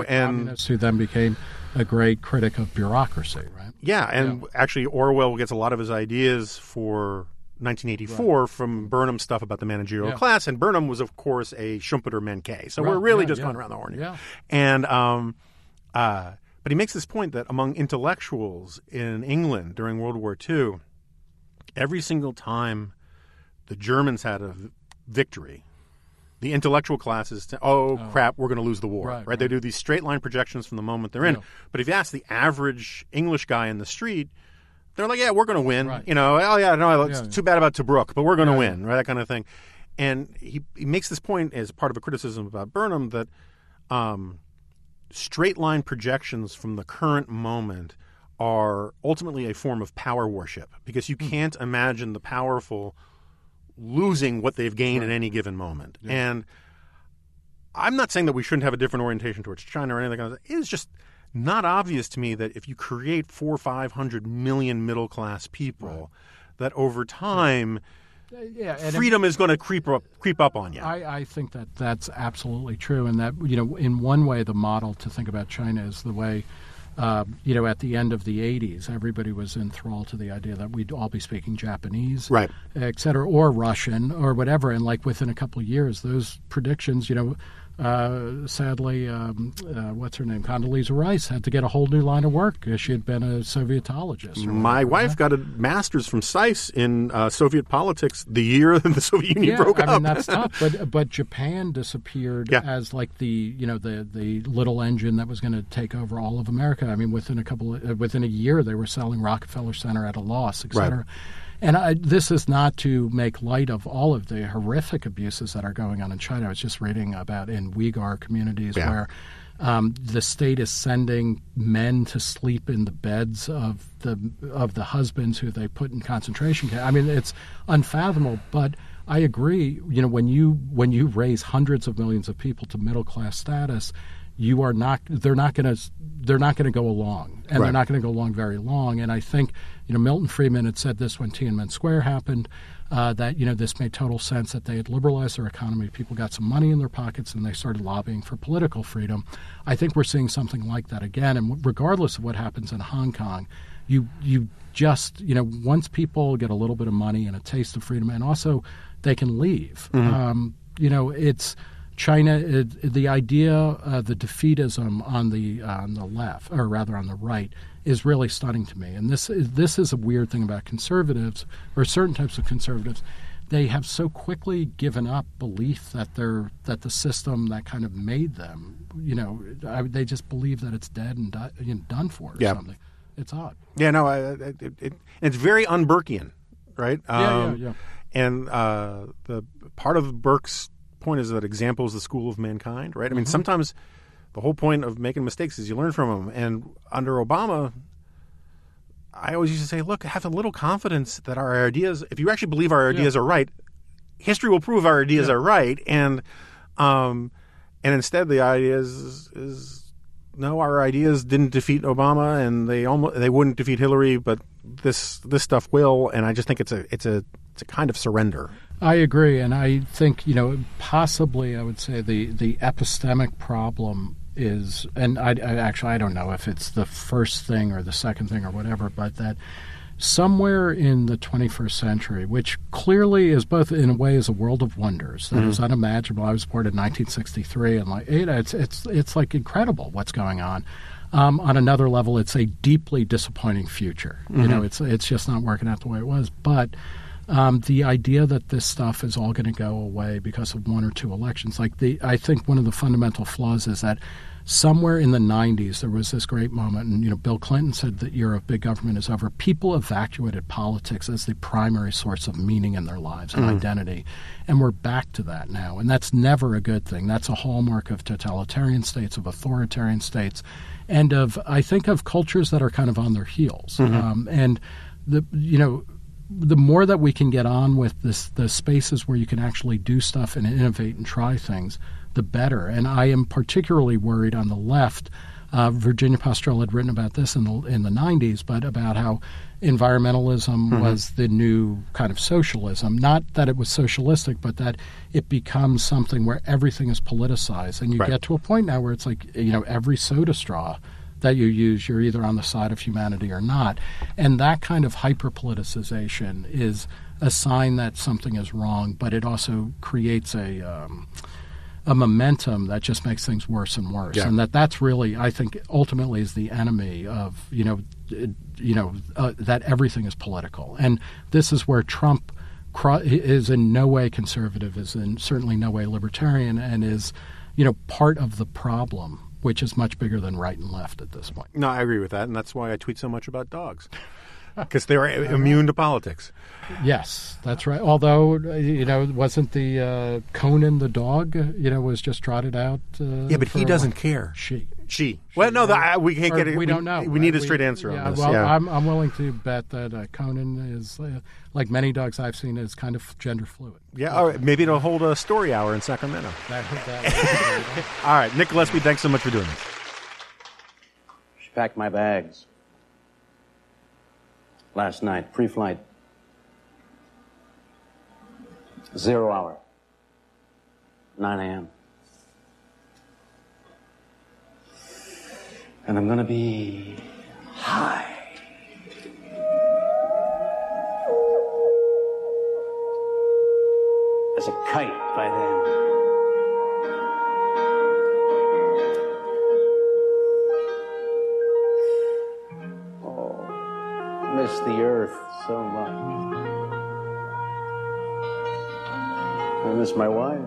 Communists who then became a great critic of bureaucracy, right? Yeah, and actually Orwell gets a lot of his ideas for 1984 from Burnham's stuff about the managerial class, and Burnham was, of course, a Schumpeter-Menke. So we're really just going around the horn here. Yeah. And but he makes this point that among intellectuals in England during World War II, every single time the Germans had a victory, the intellectual classes, crap, we're going to lose the war. Right? They do these straight-line projections from the moment they're in. But if you ask the average English guy in the street, they're like, yeah, we're going to win. Right. You know, too bad about Tobruk, but we're going to win, right? That kind of thing. And he makes this point as part of a criticism about Burnham that straight-line projections from the current moment are ultimately a form of power worship, because you can't imagine the powerful losing what they've gained at any given moment. Yeah. And I'm not saying that we shouldn't have a different orientation towards China or anything like that. It's just not obvious to me that if you create 400 or 500 million middle class people, that over time, freedom is going to creep up on you. I think that that's absolutely true, and that, you know, in one way, the model to think about China is the way, you know, at the end of the 80s, everybody was enthralled to the idea that we'd all be speaking Japanese, et cetera, or Russian or whatever, and like within a couple of years, those predictions, you know. Sadly, what's her name? Condoleezza Rice had to get a whole new line of work. She had been a Sovietologist. My wife got a master's from SAIS in Soviet politics the year that the Soviet Union broke up. Yeah, I mean, that's tough. But Japan disappeared as like the little engine that was going to take over all of America. I mean, within a year, they were selling Rockefeller Center at a loss, et cetera. Right. And this is not to make light of all of the horrific abuses that are going on in China. I was just reading about in Uyghur communities where the state is sending men to sleep in the beds of the husbands who they put in concentration camps. I mean, it's unfathomable, but I agree. You know, when you raise hundreds of millions of people to middle class status, you are not, they're not going to go along, and they're not going to go along very long. And I think, you know, Milton Friedman had said this when Tiananmen Square happened, that, you know, this made total sense, that they had liberalized their economy. People got some money in their pockets and they started lobbying for political freedom. I think we're seeing something like that again. And regardless of what happens in Hong Kong, you just, you know, once people get a little bit of money and a taste of freedom, and also they can leave. Mm-hmm. You know, it's China, the idea, the defeatism on the left, or rather on the right, is really stunning to me. And this is a weird thing about conservatives, or certain types of conservatives. They have so quickly given up belief that the system that kind of made them, you know, they just believe that it's dead and done for, or something. It's odd. Yeah, no, it's very un-Burkean, right? Yeah. And the part of Burke's point is that example is the school of mankind, right? Mm-hmm. I mean, sometimes the whole point of making mistakes is you learn from them. And under Obama, I always used to say, look, have a little confidence that our ideas, if you actually believe our ideas are right, history will prove our ideas are right. And instead the idea is no, our ideas didn't defeat Obama, and they wouldn't defeat Hillary, but this stuff will. And I just think it's a kind of surrender. I agree, and I think, you know, possibly I would say the epistemic problem is, and I don't know if it's the first thing or the second thing or whatever, but that somewhere in the 21st century, which clearly is both in a way is a world of wonders that is unimaginable. I was born in 1963, and like, you know, it's like incredible what's going on. On another level, it's a deeply disappointing future. Mm-hmm. You know, it's just not working out the way it was. But the idea that this stuff is all going to go away because of one or two elections, I think one of the fundamental flaws is that somewhere in the 90s, there was this great moment, and, you know, Bill Clinton said the era of big government is over. People evacuated politics as the primary source of meaning in their lives and identity, and we're back to that now, and that's never a good thing. That's a hallmark of totalitarian states, of authoritarian states, and of, I think, of cultures that are kind of on their heels. And the more that we can get on with this, the spaces where you can actually do stuff and innovate and try things, the better. And I am particularly worried on the left. Virginia Postrel had written about this in the 90s, but about how environmentalism was the new kind of socialism. Not that it was socialistic, but that it becomes something where everything is politicized. And you get to a point now where it's like, you know, every soda straw that you use, you're either on the side of humanity or not. And that kind of hyper-politicization is a sign that something is wrong, but it also creates a momentum that just makes things worse and worse. Yeah. And that's really, I think, ultimately is the enemy of, that everything is political. And this is where Trump is in no way conservative, is in certainly no way libertarian, and is, you know, part of the problem, which is much bigger than right and left at this point. No, I agree with that, and that's why I tweet so much about dogs, because they're immune to politics. Yes, that's right. Although, you know, wasn't the Conan the dog, you know, was just trotted out? Yeah, but he doesn't care. She. Well, no, we can't get it. We don't know. We need a straight answer on this. Well, yeah. I'm willing to bet that Conan is, like many dogs I've seen, is kind of gender fluid. Yeah, all right. Maybe it'll hold a story hour in Sacramento. That all right, Nick Gillespie, thanks so much for doing this. She packed my bags. Last night, pre-flight. 0 hour. 9 a.m. And I'm gonna be high. As a kite by then. Oh, miss the earth so much. I miss my wife.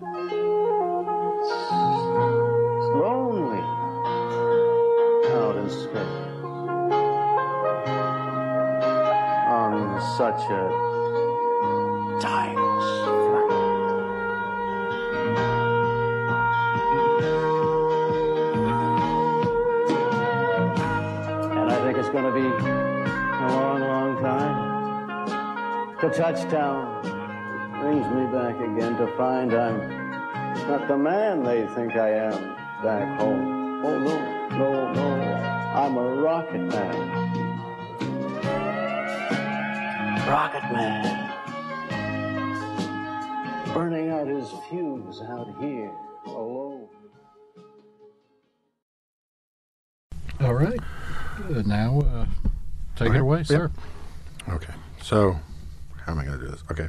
It's lonely out in space on such a tight flight. And I think it's going to be a long, long time to touchdown. Brings me back again to find I'm But the man they think I am back home, oh no, no, no, I'm a rocket man. Rocket man. Burning out his fuse out here, alone. All right. Now, take it away, sir. Okay. So, how am I going to do this? Okay.